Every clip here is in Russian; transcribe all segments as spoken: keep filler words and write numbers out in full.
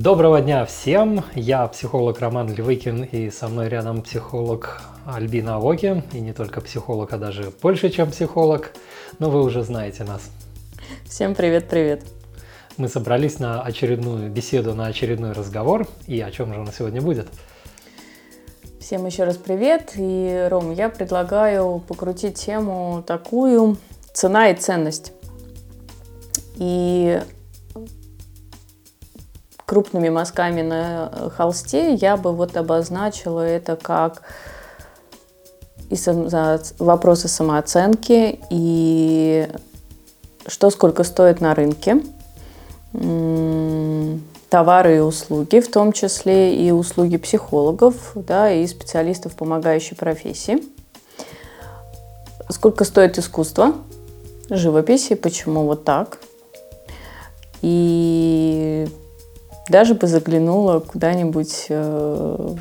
Доброго дня всем! Я психолог Роман Левыкин, и со мной рядом психолог Альбина Аоки. И не только психолог, а даже больше, чем психолог. Но вы уже знаете нас. Всем привет-привет! Мы собрались на очередную беседу, на очередной разговор. И о чем же он сегодня будет? Всем еще раз привет. И, Ром, я предлагаю покрутить тему такую: цена и ценность. И крупными мазками на холсте я бы вот обозначила это как и вопросы самооценки, и что сколько стоит на рынке, товары и услуги, в том числе и услуги психологов, да, и специалистов помогающей профессии, сколько стоит искусство, живопись и почему вот так, и даже бы заглянула куда-нибудь э,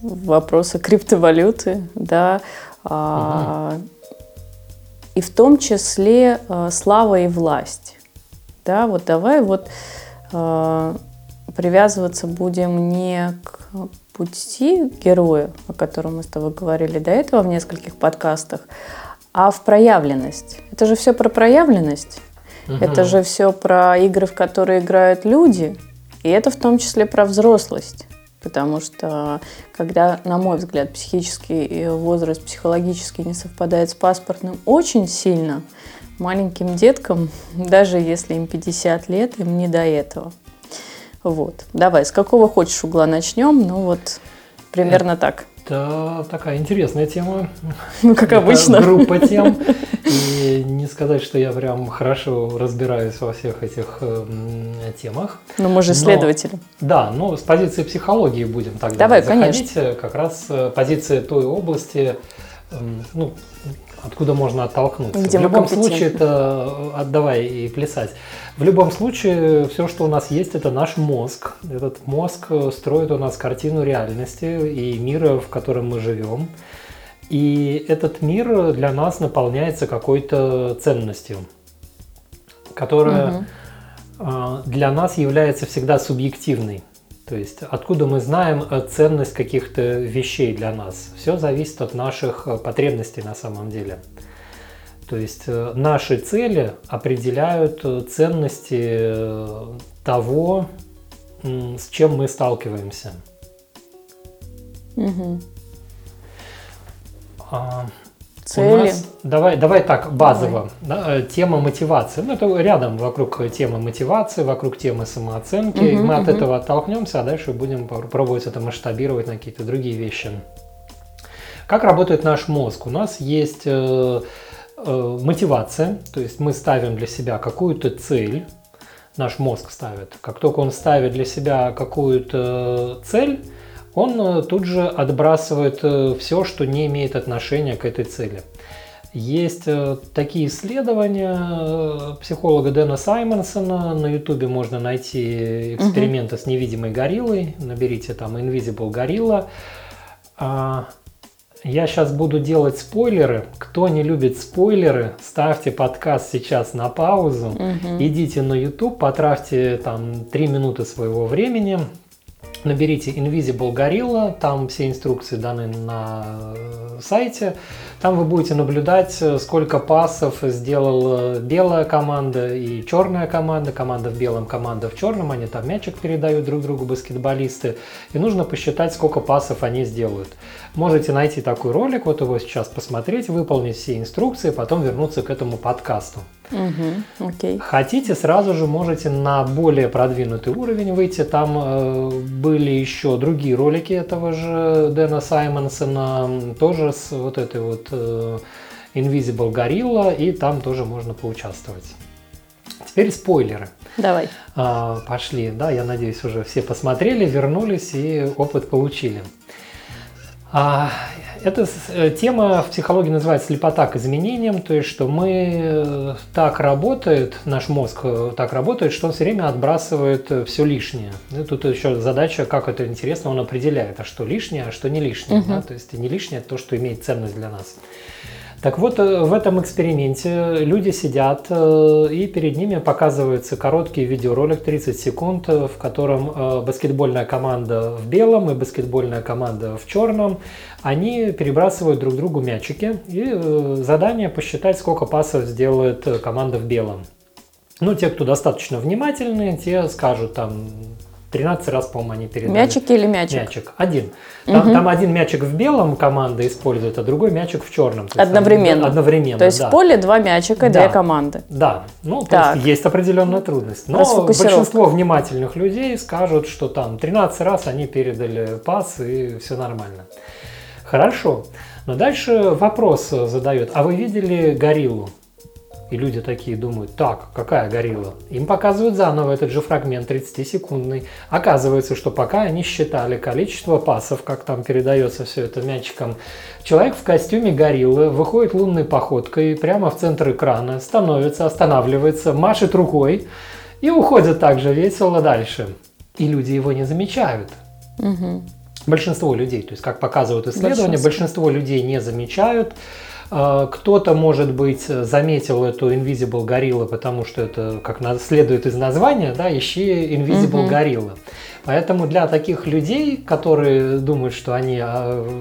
вопроса криптовалюты, да, а, угу. И в том числе э, слава и власть, да, вот давай вот э, привязываться будем не к пути героя, о котором мы с тобой говорили до этого в нескольких подкастах, а в проявленность. Это же все про проявленность, угу. Это же все про игры, в которые играют люди. И это в том числе про взрослость, потому что когда, на мой взгляд, психический возраст психологически не совпадает с паспортным очень сильно, маленьким деткам, даже если им пятьдесят лет, им не до этого. Вот. Давай, с какого хочешь угла начнем? Ну вот, примерно так. Это такая интересная тема. Ну, как обычно. Группа тем. И не сказать, что я прям хорошо разбираюсь во всех этих э, темах. Но мы же исследователи. Но, да, но с позиции психологии будем тогда Давай, заходить. Конечно. Как раз позиция той области, э, ну, откуда можно оттолкнуться. Где в любом случае, это отдавай и плясать. В любом случае, все, что у нас есть, это наш мозг. Этот мозг строит у нас картину реальности и мира, в котором мы живем. И этот мир для нас наполняется какой-то ценностью, которая угу. для нас является всегда субъективной. То есть откуда мы знаем ценность каких-то вещей для нас? Все зависит от наших потребностей на самом деле. То есть наши цели определяют ценности того, с чем мы сталкиваемся. Угу. А, цели. У нас, давай, давай так, базово. Давай. Да, тема мотивации. Ну, это рядом вокруг темы мотивации, вокруг темы самооценки. Угу, мы угу. от этого оттолкнемся, а дальше будем пробовать это масштабировать на какие-то другие вещи. Как работает наш мозг? У нас есть э, э, мотивация, то есть мы ставим для себя какую-то цель, наш мозг ставит. Как только он ставит для себя какую-то цель, он тут же отбрасывает все, что не имеет отношения к этой цели. Есть такие исследования психолога Дэна Саймонсона. На Ютубе можно найти эксперименты угу. с невидимой гориллой. Наберите там Invisible Gorilla. Я сейчас буду делать спойлеры. Кто не любит спойлеры, ставьте подкаст сейчас на паузу. Угу. Идите на YouTube, потратьте там три минуты своего времени. Наберите Invisible Gorilla, там все инструкции даны на сайте. Там вы будете наблюдать, сколько пасов сделала белая команда и черная команда. Команда в белом, команда в черном. Они там мячик передают друг другу, баскетболисты. И нужно посчитать, сколько пасов они сделают. Можете найти такой ролик, вот его сейчас посмотреть, выполнить все инструкции, потом вернуться к этому подкасту. Угу, окей. Хотите, сразу же можете на более продвинутый уровень выйти. Там э, были еще другие ролики этого же Дэна Саймонсона, тоже с вот этой вот э, Invisible Gorilla, и там тоже можно поучаствовать. Теперь спойлеры. Давай. Э, пошли, да, я надеюсь, уже все посмотрели, вернулись и опыт получили. А, эта тема в психологии называется слепота к изменениям, то есть что мы так работает, наш мозг так работает, что он все время отбрасывает все лишнее. И тут еще задача, как это интересно, он определяет, а что лишнее, а что не лишнее. Угу. Да? То есть не лишнее – это то, что имеет ценность для нас. Так вот, в этом эксперименте люди сидят, и перед ними показывается короткий видеоролик тридцать секунд, в котором баскетбольная команда в белом и баскетбольная команда в черном, они перебрасывают друг другу мячики, и задание посчитать, сколько пасов сделает команда в белом. Ну, те, кто достаточно внимательны, те скажут там... тринадцать раз, по-моему, они передали. Мячики или мячик? Мячик. Один. Там, угу. там один мячик в белом команда использует, а другой мячик в черном. То одновременно. Там, одновременно. То есть да. в поле два мячика, да. две команды. Да. Ну, то есть, есть определенная трудность. Но большинство внимательных людей скажут, что там тринадцать раз они передали пас и все нормально. Хорошо. Но дальше вопрос задают. А вы видели гориллу? И люди такие думают, так, какая горилла? Им показывают заново этот же фрагмент тридцатисекундный. Оказывается, что пока они считали количество пасов, как там передается все это мячиком, человек в костюме гориллы выходит лунной походкой прямо в центр экрана, становится, останавливается, машет рукой и уходит также весело дальше. И люди его не замечают. Угу. Большинство людей, то есть как показывают исследования, большинство, большинство людей не замечают. Кто-то, может быть, заметил эту Invisible Gorilla, потому что это, как следует из названия, да, ищи Invisible mm-hmm. Gorilla. Поэтому для таких людей, которые думают, что они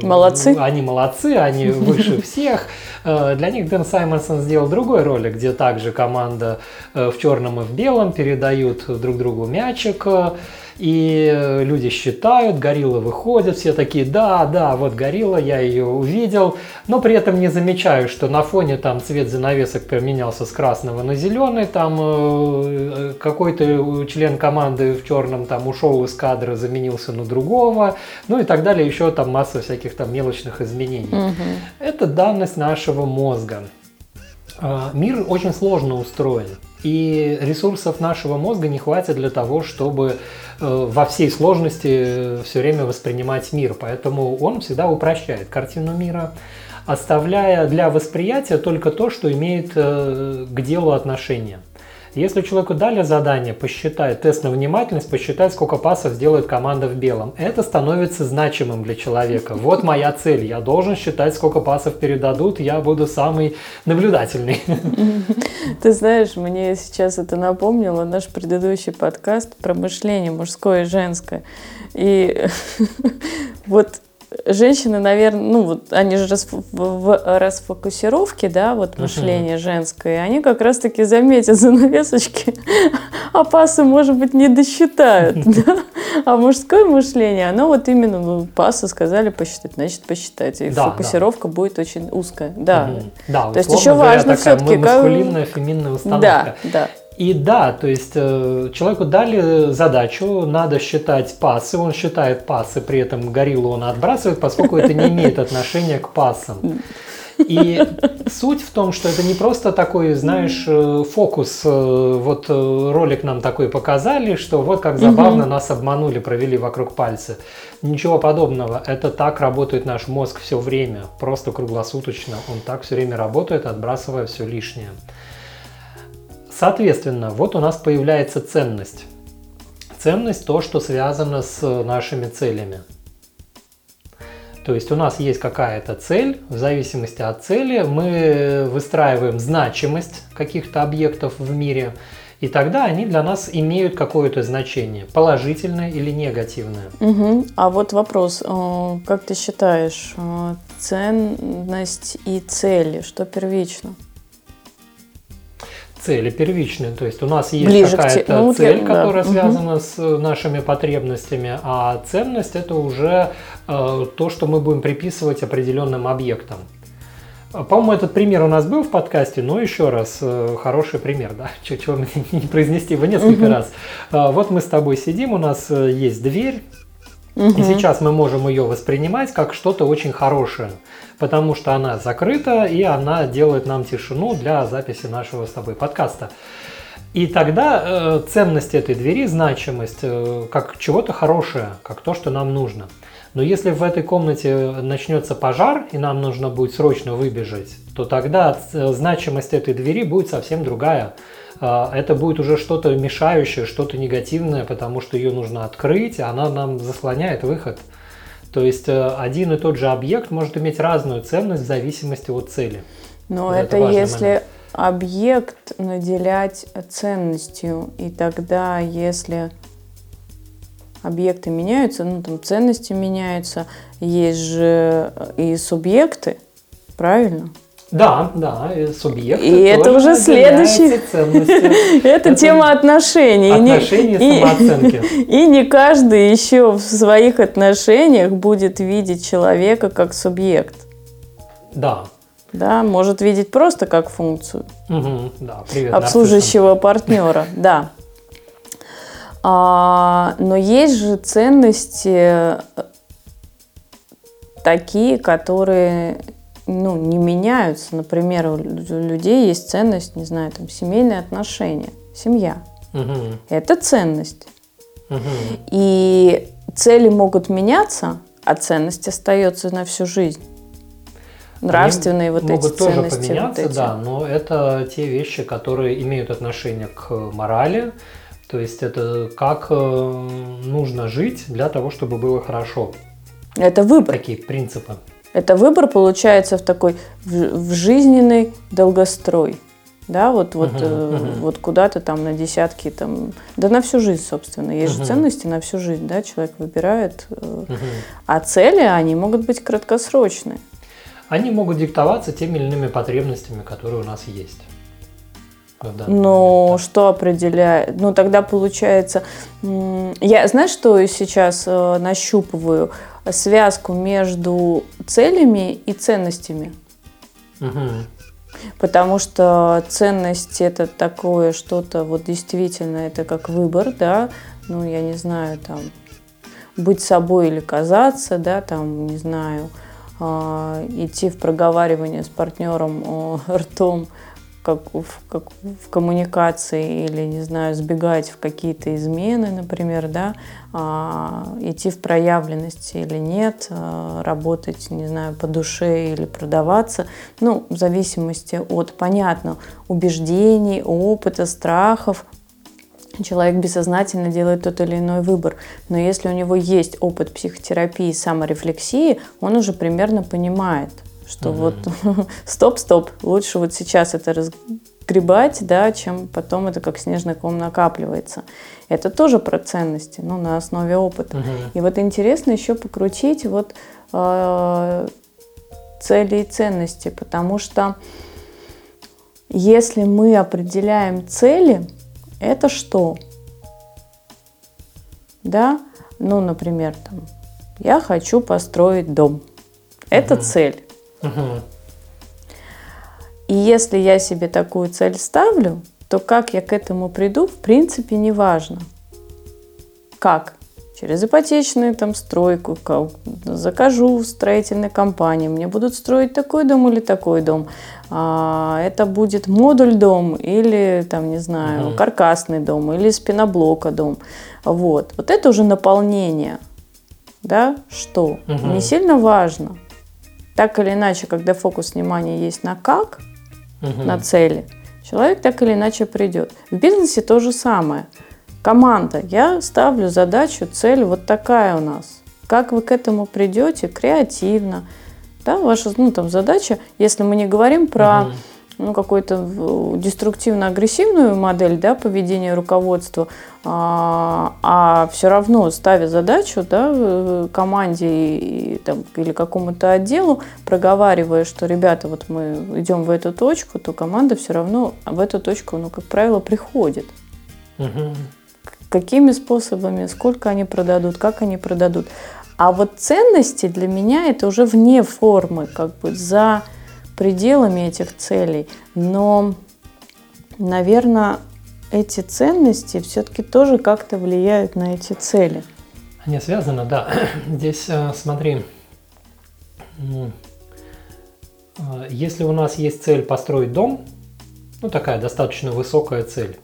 молодцы, они, молодцы, они выше всех, для них Дэн Саймонсон сделал другой ролик, где также команда в черном и в белом передают друг другу мячик, и люди считают, горилла выходит, все такие, да, да, вот горилла, я ее увидел, но при этом не замечаю, что на фоне там цвет занавесок поменялся с красного на зеленый, там какой-то член команды в черном там ушел из кадра, заменился на другого, ну и так далее, еще там масса всяких там мелочных изменений. Mm-hmm. Это данность нашего мозга. Мир очень сложно устроен. И ресурсов нашего мозга не хватит для того, чтобы э, во всей сложности все время воспринимать мир. Поэтому он всегда упрощает картину мира, оставляя для восприятия только то, что имеет э, к делу отношение. Если человеку дали задание посчитать, тест на внимательность, посчитать, сколько пасов сделает команда в белом, это становится значимым для человека. Вот моя цель, я должен считать, сколько пасов передадут, я буду самый наблюдательный. Ты знаешь, мне сейчас это напомнило наш предыдущий подкаст про мышление мужское и женское. И вот... Женщины, наверное, ну вот они же в расфокусировке, да, вот мышление uh-huh. женское, они как раз-таки заметят занавесочки, а пасы, может быть, не досчитают, да? А мужское мышление, оно вот именно, ну, пасы сказали посчитать, значит, посчитать, и да, фокусировка да. будет очень узкая, да. Uh-huh. Да, то есть еще важно все-таки как маскулинная, феминная установка. Да, да. И да, то есть э, человеку дали задачу, надо считать пасы, он считает пасы, при этом гориллу он отбрасывает, поскольку это не имеет отношения к пасам. И суть в том, что это не просто такой, знаешь, фокус. Вот ролик нам такой показали, что вот как забавно нас обманули, провели вокруг пальца. Ничего подобного. Это так работает наш мозг все время, просто круглосуточно. Он так все время работает, отбрасывая все лишнее. Соответственно, вот у нас появляется ценность. Ценность – то, что связано с нашими целями. То есть у нас есть какая-то цель, в зависимости от цели мы выстраиваем значимость каких-то объектов в мире, и тогда они для нас имеют какое-то значение, положительное или негативное. Угу. А вот вопрос, как ты считаешь, ценность и цели, что первично? Цели первичные, то есть у нас есть ближе какая-то ну, цель, я, которая да. связана угу. с нашими потребностями, а ценность – это уже э, то, что мы будем приписывать определенным объектам. По-моему, этот пример у нас был в подкасте, но еще раз, э, хороший пример, да, чего мне не произнести его несколько угу. раз. Э, вот мы с тобой сидим, у нас есть дверь, угу. и сейчас мы можем ее воспринимать как что-то очень хорошее. Потому что она закрыта, и она делает нам тишину для записи нашего с тобой подкаста. И тогда э, ценность этой двери, значимость, э, как чего-то хорошее, как то, что нам нужно. Но если в этой комнате начнется пожар, и нам нужно будет срочно выбежать, то тогда значимость этой двери будет совсем другая. Это будет уже что-то мешающее, что-то негативное, потому что ее нужно открыть, и она нам заслоняет выход. То есть один и тот же объект может иметь разную ценность в зависимости от цели. Но это, это если момент. Объект наделять ценностью, и тогда, если объекты меняются, ну там ценности меняются, есть же и субъекты, правильно? Да, да, и субъекты. И это уже следующий. Это тема отношений. Отношения и самооценки. И не каждый еще в своих отношениях будет видеть человека как субъект. Да. Да, может видеть просто как функцию. Угу, да, привет, обслуживающего партнера, да. А, но есть же ценности такие, которые, ну, не меняются. Например, у людей есть ценность, не знаю, там, семейные отношения, семья. Угу. Это ценность. Угу. И цели могут меняться, а ценность остается на всю жизнь. Нравственные они вот эти могут тоже ценности. Поменяться, вот эти. Да, но это те вещи, которые имеют отношение к морали, то есть это как нужно жить для того, чтобы было хорошо. Это выбор. Такие принципы. Это выбор получается в такой в жизненный долгострой, да, вот, вот, uh-huh, uh-huh. вот куда-то там на десятки, там, да на всю жизнь, собственно, есть uh-huh. же ценности на всю жизнь, да, человек выбирает, uh-huh. а цели, они могут быть краткосрочные. Они могут диктоваться теми или иными потребностями, которые у нас есть. Ну, что определяет? Ну, тогда получается... Я, знаешь, что сейчас нащупываю? Связку между целями и ценностями. Угу. Потому что ценность – это такое что-то, вот действительно, это как выбор, да? Ну, я не знаю, там, быть собой или казаться, да, там, не знаю... идти в проговаривание с партнером ртом, как в, как в коммуникации, или, не знаю, сбегать в какие-то измены, например, да, идти в проявленности или нет, работать, не знаю, по душе или продаваться, ну, в зависимости от, понятно, убеждений, опыта, страхов. Человек бессознательно делает тот или иной выбор, но если у него есть опыт психотерапии, саморефлексии, он уже примерно понимает, что mm-hmm. вот стоп-стоп, лучше вот сейчас это разгребать, да, чем потом это как снежный ком накапливается. Это тоже про ценности, но ну, на основе опыта. Mm-hmm. И вот интересно еще покрутить вот э, цели и ценности, потому что если мы определяем цели, это что? Да? Ну, например, там, я хочу построить дом. Это uh-huh. цель. Uh-huh. И если я себе такую цель ставлю, то как я к этому приду, в принципе, не важно. Как? Через ипотечную там, стройку, закажу в строительной компании, мне будут строить такой дом или такой дом. А, это будет модуль дом или, там, не знаю, mm-hmm. каркасный дом или спиноблока дом. Вот. Вот это уже наполнение. Да? Что? Mm-hmm. Не сильно важно. Так или иначе, когда фокус внимания есть на как, mm-hmm. на цели, человек так или иначе придет. В бизнесе то же самое. Команда, я ставлю задачу, цель вот такая у нас. Как вы к этому придете? Креативно. Да, ваша ну, там, задача, если мы не говорим про угу. ну, какую-то деструктивно-агрессивную модель, да, поведения руководства, а, а все равно ставя задачу, да, команде и, и, там, или какому-то отделу, проговаривая, что, ребята, вот мы идем в эту точку, то команда все равно в эту точку, ну, как правило, приходит. Угу. Какими способами, сколько они продадут, как они продадут. А вот ценности для меня это уже вне формы, как бы за пределами этих целей. Но, наверное, эти ценности все-таки тоже как-то влияют на эти цели. Они связаны, да. Здесь, смотри, если у нас есть цель построить дом, ну такая достаточно высокая цель,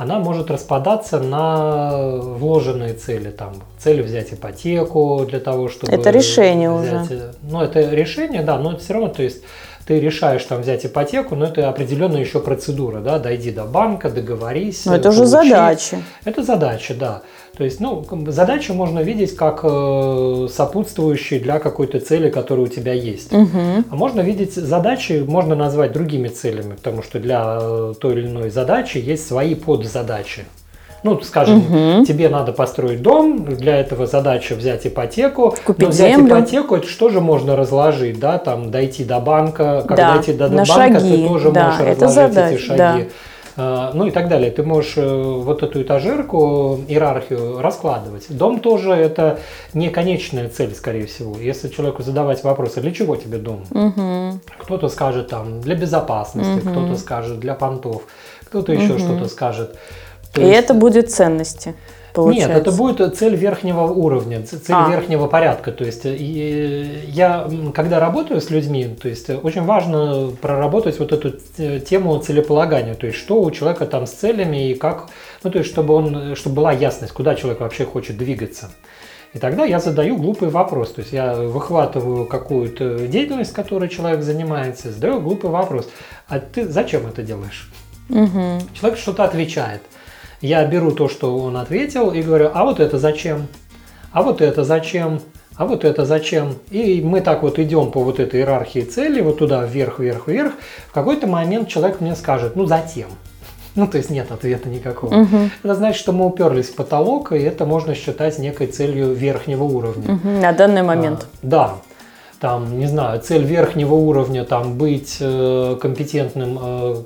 она может распадаться на вложенные цели, там, цель взять ипотеку для того, чтобы... Это решение взять... уже. Ну, это решение, да, но это все равно, то есть ты решаешь там взять ипотеку, но это определенная еще процедура, да, дойди до банка, договорись. Но это уже задача. Это задача, да. То есть, ну, задачу можно видеть как сопутствующие для какой-то цели, которая у тебя есть. Угу. А можно видеть задачи, можно назвать другими целями, потому что для той или иной задачи есть свои подзадачи. Ну, скажем, угу. тебе надо построить дом, для этого задача взять ипотеку. Купить но взять землю. Ипотеку, это что же можно разложить, да, там, дойти до банка, как да. дойти до, до банка, шаги. Ты тоже да. можешь это разложить задача. Эти шаги. Да. Ну и так далее. Ты можешь вот эту этажерку, иерархию раскладывать. Дом тоже это не конечная цель, скорее всего. Если человеку задавать вопросы, для чего тебе дом? Угу. Кто-то скажет там для безопасности, угу. кто-то скажет для понтов, кто-то еще угу. что-то скажет. То и есть... это будет ценности, получается? Нет, это будет цель верхнего уровня, цель а. верхнего порядка. То есть я, когда работаю с людьми, то есть очень важно проработать вот эту тему целеполагания, то есть что у человека там с целями и как, ну то есть чтобы он, чтобы была ясность, куда человек вообще хочет двигаться. И тогда я задаю глупый вопрос, то есть я выхватываю какую-то деятельность, которой человек занимается, задаю глупый вопрос: а ты зачем это делаешь? Угу. Человек что-то отвечает. Я беру то, что он ответил, и говорю: а вот это зачем? А вот это зачем? А вот это зачем? И мы так вот идем по вот этой иерархии цели, вот туда вверх, вверх, вверх. В какой-то момент человек мне скажет: ну, затем. Ну, то есть нет ответа никакого. Угу. Это значит, что мы уперлись в потолок, и это можно считать некой целью верхнего уровня. Угу. На данный момент. А, да. Там, не знаю, цель верхнего уровня, там, быть э, компетентным, э,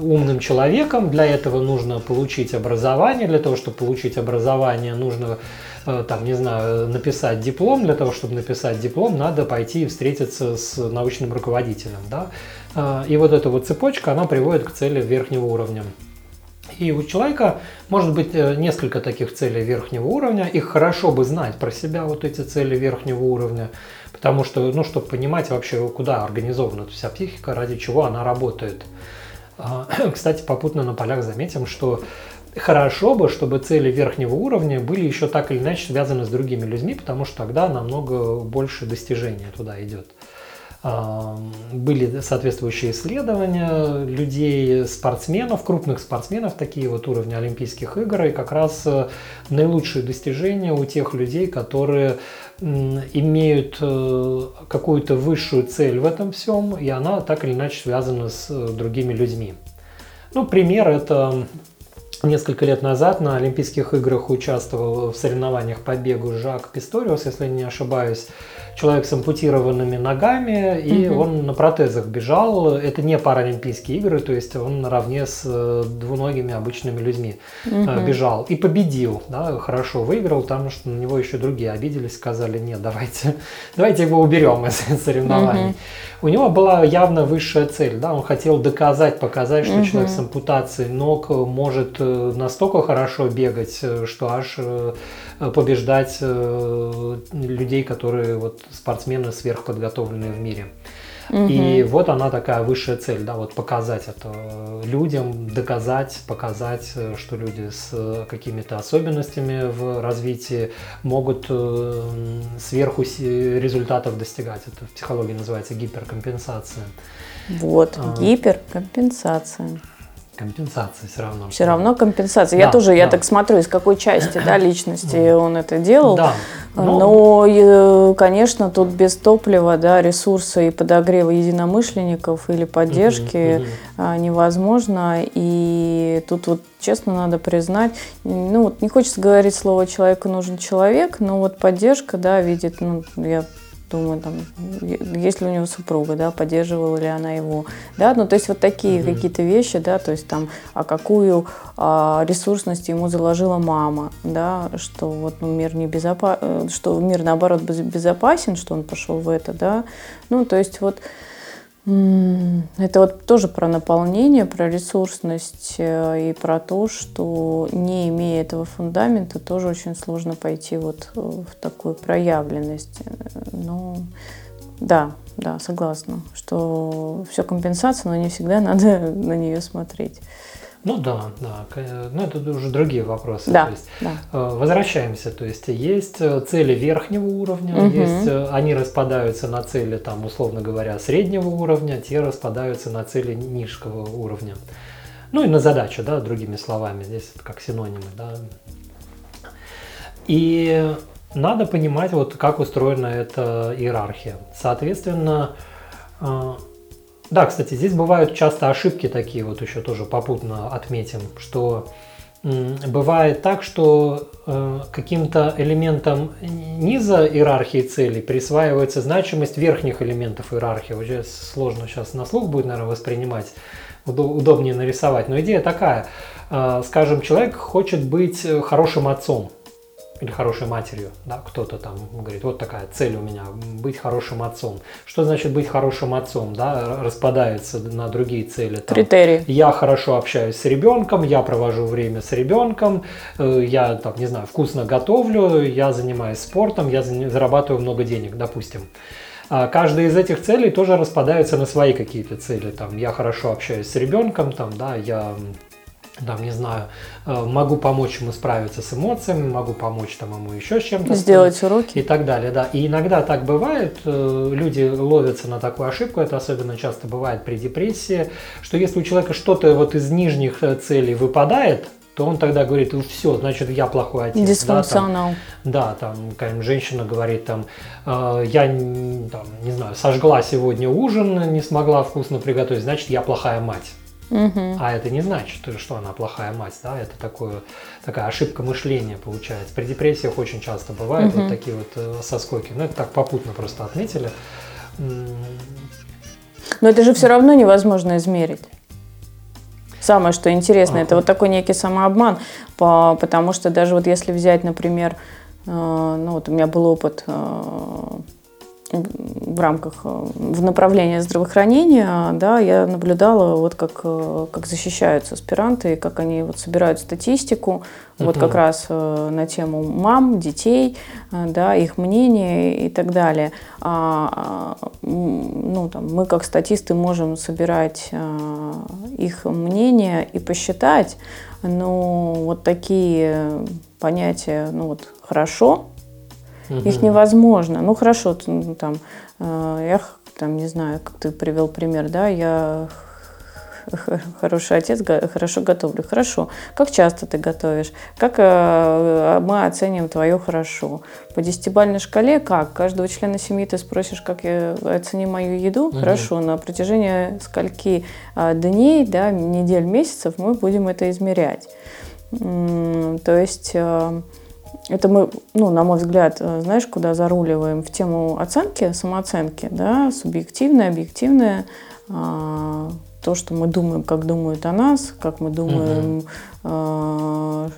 умным человеком, для этого нужно получить образование, для того, чтобы получить образование, нужно, э, там, не знаю, написать диплом, для того, чтобы написать диплом, надо пойти и встретиться с научным руководителем, да, э, и вот эта вот цепочка, она приводит к цели верхнего уровня. И у человека может быть несколько таких целей верхнего уровня, их хорошо бы знать про себя, вот эти цели верхнего уровня, потому что, ну, чтобы понимать вообще, куда организована вся психика, ради чего она работает. Кстати, попутно на полях заметим, что хорошо бы, чтобы цели верхнего уровня были еще так или иначе связаны с другими людьми, потому что тогда намного больше достижения туда идет. Были соответствующие исследования людей, спортсменов, крупных спортсменов, такие вот уровни Олимпийских игр, и как раз наилучшие достижения у тех людей, которые имеют какую-то высшую цель в этом всем, и она так или иначе связана с другими людьми. Ну, пример это... Несколько лет назад на Олимпийских играх участвовал в соревнованиях по бегу Жак Писториус, если не ошибаюсь, человек с ампутированными ногами, и угу. он на протезах бежал. Это не паралимпийские игры, то есть он наравне с двуногими обычными людьми угу. бежал и победил, да, хорошо выиграл, потому что на него еще другие обиделись, сказали: нет, давайте, давайте его уберем из соревнований. Угу. У него была явно высшая цель, да, он хотел доказать, показать, что угу. человек с ампутацией ног может настолько хорошо бегать, что аж побеждать людей, которые вот спортсмены сверхподготовленные в мире. Угу. И вот она такая высшая цель, да, вот показать это людям, доказать, показать, что люди с какими-то особенностями в развитии могут сверху результатов достигать. Это в психологии называется гиперкомпенсация. Вот, а, гиперкомпенсация. Компенсация все равно. Все равно компенсация. Да, я тоже, да. я так смотрю, из какой части да, личности он это делал. Да, но... но, конечно, тут без топлива, да, ресурса и подогрева единомышленников или поддержки угу, угу. невозможно. И тут вот честно надо признать, ну вот не хочется говорить слово «человеку нужен человек», но вот поддержка, да, видит, ну, я... думаю, там, есть ли у него супруга, да, поддерживала ли она его, да, ну, то есть вот такие mm-hmm. какие-то вещи, да, то есть там, а какую а, ресурсность ему заложила мама, да, что вот ну, мир не безопасен, что мир, наоборот, безопасен, что он пошел в это, да, ну, то есть вот это вот тоже про наполнение, про ресурсность и про то, что не имея этого фундамента, тоже очень сложно пойти вот в такую проявленность. Ну, да, да, согласна, что все компенсация, но не всегда надо на нее смотреть. Ну да, да, но это уже другие вопросы. Да, то есть, да. Возвращаемся, то есть есть цели верхнего уровня, угу. есть, они распадаются на цели, там, условно говоря, среднего уровня, те распадаются на цели низкого уровня. Ну и на задачу, да, другими словами, здесь это как синонимы, да. И надо понимать, вот как устроена эта иерархия. Соответственно, да, кстати, здесь бывают часто ошибки такие, вот еще тоже попутно отметим, что бывает так, что каким-то элементам низа иерархии целей присваивается значимость верхних элементов иерархии. Уже сложно сейчас на слух будет, наверное, воспринимать, удобнее нарисовать. Но идея такая, скажем, человек хочет быть хорошим отцом или хорошей матерью, да, кто-то там говорит, вот такая цель у меня, быть хорошим отцом. Что значит быть хорошим отцом, да, распадается на другие цели. Там, критерии. Я хорошо общаюсь с ребенком, я провожу время с ребенком, я, там, не знаю, вкусно готовлю, я занимаюсь спортом, я зарабатываю много денег, допустим. Каждая из этих целей тоже распадается на свои какие-то цели. Там, я хорошо общаюсь с ребенком, там, да, я... Там, не знаю, могу помочь ему справиться с эмоциями, могу помочь там, ему еще с чем-то. Сделать сказать, уроки. И так далее, да. И иногда так бывает, люди ловятся на такую ошибку, это особенно часто бывает при депрессии, что если у человека что-то вот из нижних целей выпадает, то он тогда говорит, ну все, значит, я плохой отец. Дисфункционал. Да, там, да, там женщина говорит, там, э, я, там, не знаю, сожгла сегодня ужин, не смогла вкусно приготовить, значит, я плохая мать. А это не значит, что она плохая мать, да, это такое, такая ошибка мышления получается. При депрессиях очень часто бывают uh-huh. вот такие вот соскоки, но это так попутно просто отметили. Но это же все равно невозможно измерить. Самое, что интересно, uh-huh. это вот такой некий самообман, потому что даже вот если взять, например, ну вот у меня был опыт... в рамках, в направлении здравоохранения, да, я наблюдала, вот как, как защищаются аспиранты, и как они вот собирают статистику, uh-huh. вот как раз на тему мам, детей, да, их мнений и так далее. А, ну, там, мы как статисты можем собирать их мнения и посчитать, но вот такие понятия, ну вот хорошо, их невозможно. Ну хорошо, там, я там, не знаю, как ты привел пример, да, я хороший отец, хорошо готовлю. Хорошо. Как часто ты готовишь? Как мы оценим твое хорошо? По десятибалльной шкале как? Каждого члена семьи ты спросишь, как я оцени мою еду? Mm-hmm. Хорошо. На протяжении скольки дней, да, недель, месяцев мы будем это измерять. То есть... Это мы, ну, на мой взгляд, знаешь, куда заруливаем? В тему оценки, самооценки, да, субъективное, объективное, а, то, что мы думаем, как думают о нас, как мы думаем угу. а,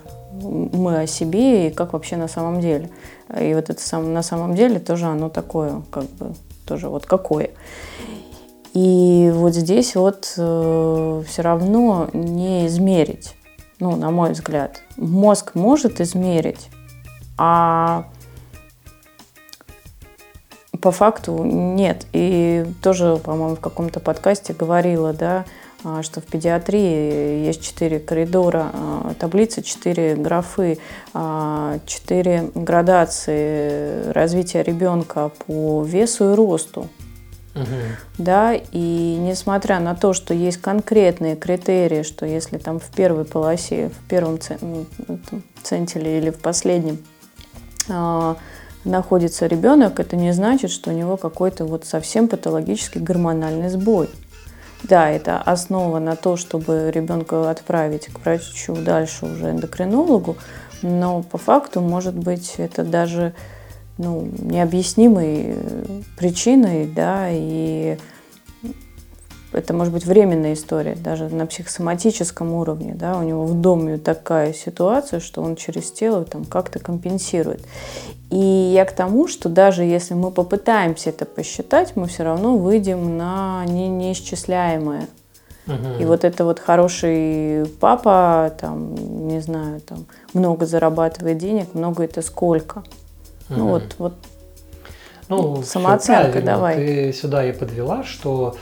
мы о себе и как вообще на самом деле. И вот это сам, на самом деле тоже оно такое, как бы, тоже вот какое. И вот здесь вот э, все равно не измерить, ну, на мой взгляд. Мозг может измерить, а по факту нет. И тоже, по-моему, в каком-то подкасте говорила, да, что в педиатрии есть четыре коридора, таблицы, четыре графы, четыре градации развития ребенка по весу и росту. Угу. Да, и несмотря на то, что есть конкретные критерии, что если там в первой полосе, в первом центиле или в последнем э, находится ребенок, это не значит, что у него какой-то вот совсем патологический гормональный сбой. Да, это основа на то, чтобы ребенка отправить к врачу, дальше уже эндокринологу, но по факту, может быть, это даже... ну, необъяснимой причиной, да, и это может быть временная история, даже на психосоматическом уровне, да, у него в доме такая ситуация, что он через тело там как-то компенсирует. И я к тому, что даже если мы попытаемся это посчитать, мы все равно выйдем на не- неисчисляемое. Uh-huh. И вот это вот хороший папа, там, не знаю, там, много зарабатывает денег, много это сколько? Ну, mm-hmm. вот, вот ну, самооценка, давай. Ты сюда и подвела, что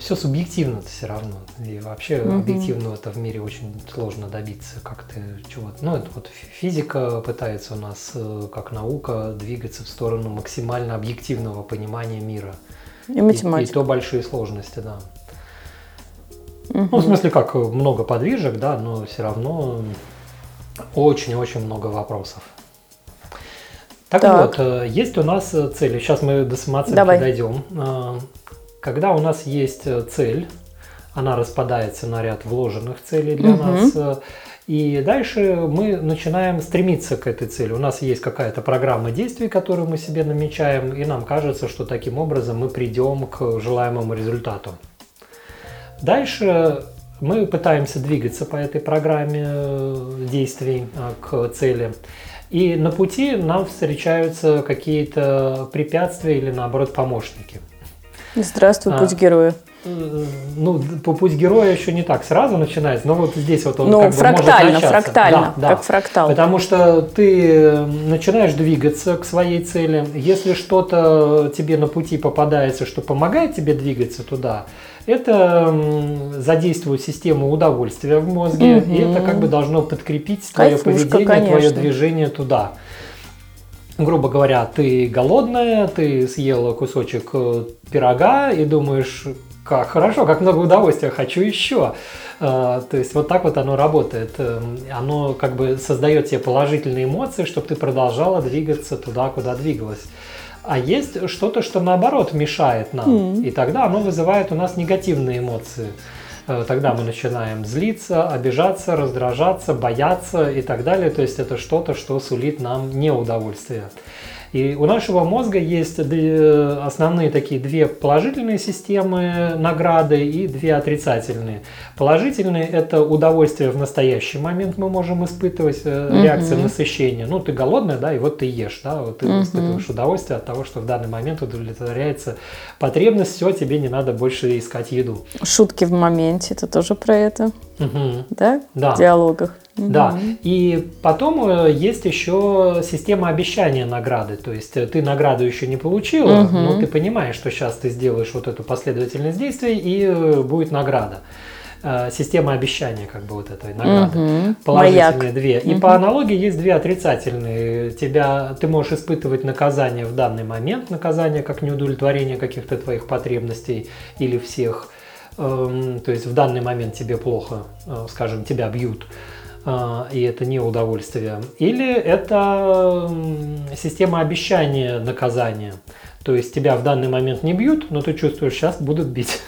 все субъективно-то все равно. И вообще mm-hmm. объективного-то в мире очень сложно добиться как-то чего-то. Ну, это вот физика пытается у нас, как наука, двигаться в сторону максимально объективного понимания мира. И математика. И, и то большие сложности, да. Mm-hmm. Ну, в смысле, как много подвижек, да, но все равно очень-очень много вопросов. Так, так вот, есть у нас цели. Сейчас мы до самооценки дойдем. Когда у нас есть цель, она распадается на ряд вложенных целей для угу. нас. И дальше мы начинаем стремиться к этой цели. У нас есть какая-то программа действий, которую мы себе намечаем, и нам кажется, что таким образом мы придем к желаемому результату. Дальше мы пытаемся двигаться по этой программе действий к цели. И на пути нам встречаются какие-то препятствия или, наоборот, помощники. Здравствуй, путь а, героя. Ну, путь героя еще не так сразу начинается, но вот здесь вот он ну, как бы может начаться. Фрактально, да, да. Как фрактал. Потому что ты начинаешь двигаться к своей цели. Если что-то тебе на пути попадается, что помогает тебе двигаться туда, это задействует систему удовольствия в мозге, угу. и это как бы должно подкрепить твое Кайфушка, поведение, конечно. Твое движение туда. Грубо говоря, ты голодная, ты съела кусочек пирога и думаешь, как хорошо, как много удовольствия, хочу еще. То есть вот так вот оно работает. Оно как бы создает тебе положительные эмоции, чтобы ты продолжала двигаться туда, куда двигалась. А есть что-то, что наоборот мешает нам, mm. и тогда оно вызывает у нас негативные эмоции. Тогда мы начинаем злиться, обижаться, раздражаться, бояться и так далее. То есть это что-то, что сулит нам неудовольствие. И у нашего мозга есть основные такие две положительные системы награды и две отрицательные. Положительные – это удовольствие в настоящий момент мы можем испытывать, mm-hmm. реакция насыщения. Ну, ты голодная, да, и вот ты ешь, да, вот ты mm-hmm. испытываешь удовольствие от того, что в данный момент удовлетворяется потребность, все, тебе не надо больше искать еду. Шутки в моменте – это тоже про это, mm-hmm. да? Да, в диалогах. Да, mm-hmm. и потом есть еще система обещания награды, то есть ты награду еще не получила, mm-hmm. но ты понимаешь, что сейчас ты сделаешь вот эту последовательность действий и будет награда. Система обещания как бы вот этой награды. Mm-hmm. Положительные Маяк. Две. Mm-hmm. И по аналогии есть две отрицательные. Тебя, ты можешь испытывать наказание в данный момент, наказание как неудовлетворение каких-то твоих потребностей или всех, то есть в данный момент тебе плохо, скажем, тебя бьют. И это не удовольствие. Или это система обещания наказания. То есть тебя в данный момент не бьют, но ты чувствуешь, сейчас будут бить.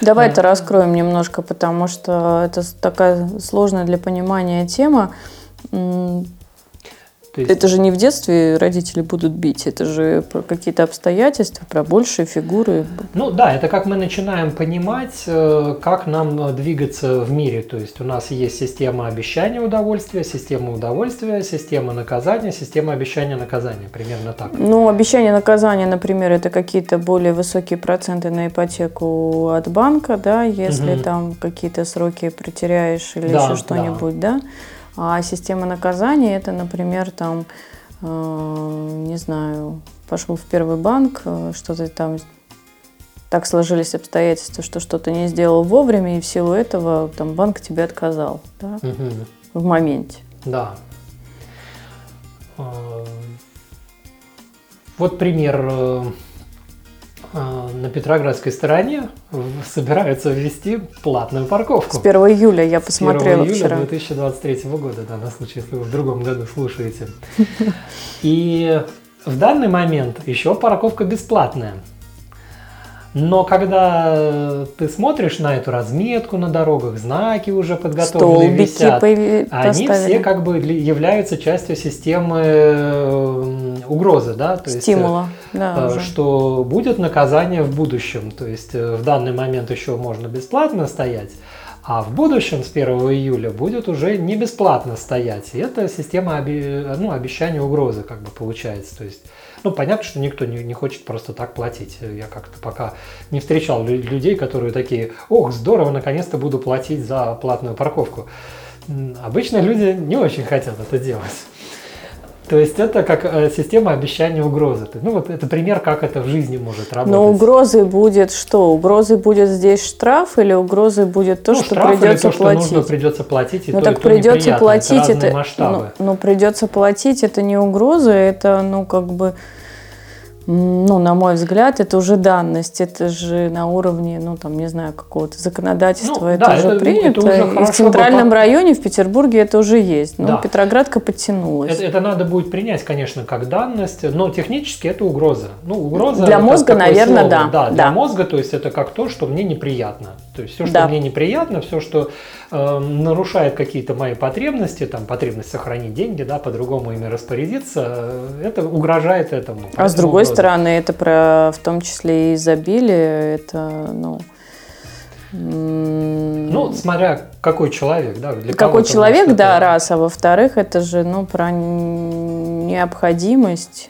Давай это раскроем немножко, потому что это такая сложная для понимания тема. Есть... Это же не в детстве родители будут бить, это же про какие-то обстоятельства, про большие фигуры. Ну да, это как мы начинаем понимать, как нам двигаться в мире. То есть у нас есть система обещания удовольствия, система удовольствия, система наказания, система обещания наказания, примерно так. Ну, обещание наказания, например, это какие-то более высокие проценты на ипотеку от банка, да, если угу. там какие-то сроки потеряешь или да, еще что-нибудь, да. да? А система наказания – это, например, там, э, не знаю, пошел в первый банк, что-то там, так сложились обстоятельства, что что-то не сделал вовремя, и в силу этого там, банк тебе отказал, да? Угу. В моменте. Да. Вот пример. На Петроградской стороне собираются ввести платную парковку. С первого июля я посмотрела вчера. С первого июля две тысячи двадцать третьего года, да, на случай, если вы в другом году слушаете. И в данный момент еще парковка бесплатная. Но когда ты смотришь на эту разметку на дорогах, знаки уже подготовленные висят, появи... они поставили. Все как бы являются частью системы угрозы, да, то стимула, есть, да, что уже. Будет наказание в будущем, то есть в данный момент еще можно бесплатно стоять, а в будущем с первого июля будет уже не бесплатно стоять, и это система оби... ну, обещания угрозы как бы получается, то есть. Ну, понятно, что никто не, не хочет просто так платить. Я как-то пока не встречал людей, которые такие, ох, здорово, наконец-то буду платить за платную парковку. Обычно люди не очень хотят это делать. То есть это как система обещания угрозы. Ну вот это пример, как это в жизни может работать. Но угрозой будет что? Угрозой будет здесь штраф или угрозой будет то, ну, что придется то, платить? Что нужно, придется платить, и ну, то, так и то придется платить, это разные это, масштабы. Ну, ну придется платить, это не угроза, это ну как бы, ну на мой взгляд, это уже данность, это же на уровне, ну там не знаю какого-то законодательства, ну, это да, уже это, принято. Это уже и в центральном бы... районе в Петербурге это уже есть, но да. Петроградка подтянулась. Это, это надо будет принять, конечно, как данность, но технически это угроза. Ну угроза для мозга, наверное, да. да. Для да. мозга, то есть это как то, что мне неприятно, то есть все, что да. мне неприятно, все, что э, нарушает какие-то мои потребности, там потребность сохранить деньги, да, по-другому ими распорядиться, это угрожает этому. А с другой стороны, стороны, это про, в том числе и изобилие, это, ну... Ну, смотря какой человек, да, для какой человек, да, это... раз, а во-вторых, это же, ну, про необходимость,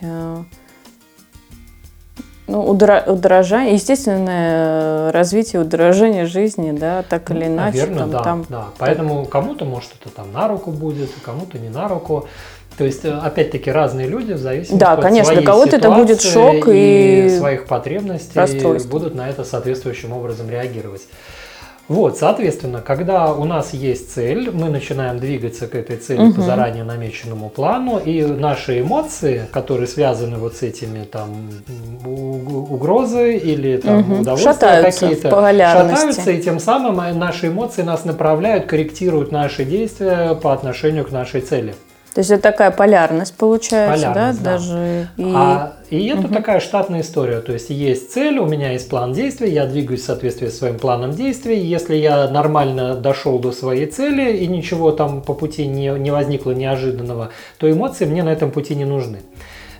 ну, удорожание, естественное развитие, удорожание жизни, да, так или иначе. Наверное, там, да, там, да, поэтому так... кому-то, может, это там на руку будет, кому-то не на руку. То есть, опять-таки, разные люди в зависимости да, от конечно, своей ситуации это будет шок и, и своих потребностей будут на это соответствующим образом реагировать. Вот, соответственно, когда у нас есть цель, мы начинаем двигаться к этой цели угу. по заранее намеченному плану, и наши эмоции, которые связаны вот с этими там угрозы или там угу. удовольствия шатаются какие-то, шатаются, и тем самым наши эмоции нас направляют, корректируют наши действия по отношению к нашей цели. То есть это такая полярность получается, полярность, да? да? Даже и... А, и это угу. такая штатная история. То есть есть цель, у меня есть план действий, я двигаюсь в соответствии с своим планом действий. Если я нормально дошел до своей цели и ничего там по пути не, не возникло неожиданного, то эмоции мне на этом пути не нужны.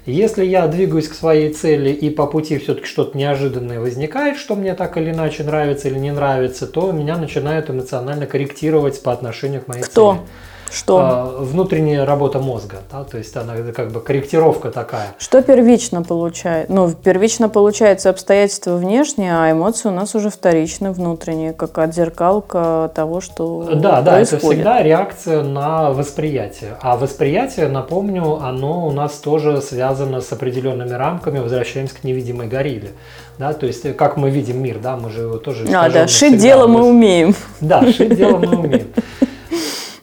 Если я двигаюсь к своей цели и по пути все-таки что-то неожиданное возникает, что мне так или иначе нравится или не нравится, то меня начинают эмоционально корректировать по отношению к моей Кто? цели. Что? Внутренняя работа мозга, да? То есть она как бы корректировка такая. Что первично получается? Ну, первично получается обстоятельства внешние, а эмоции у нас уже вторичные, внутренние, как отзеркалка того, что да, происходит. Да, это всегда реакция на восприятие. А восприятие, напомню, оно у нас тоже связано с определенными рамками, возвращаемся к невидимой горилле. Да, то есть, как мы видим мир, да, мы же его тоже... А, да, шить дело мы умеем. Да, шить дело мы умеем.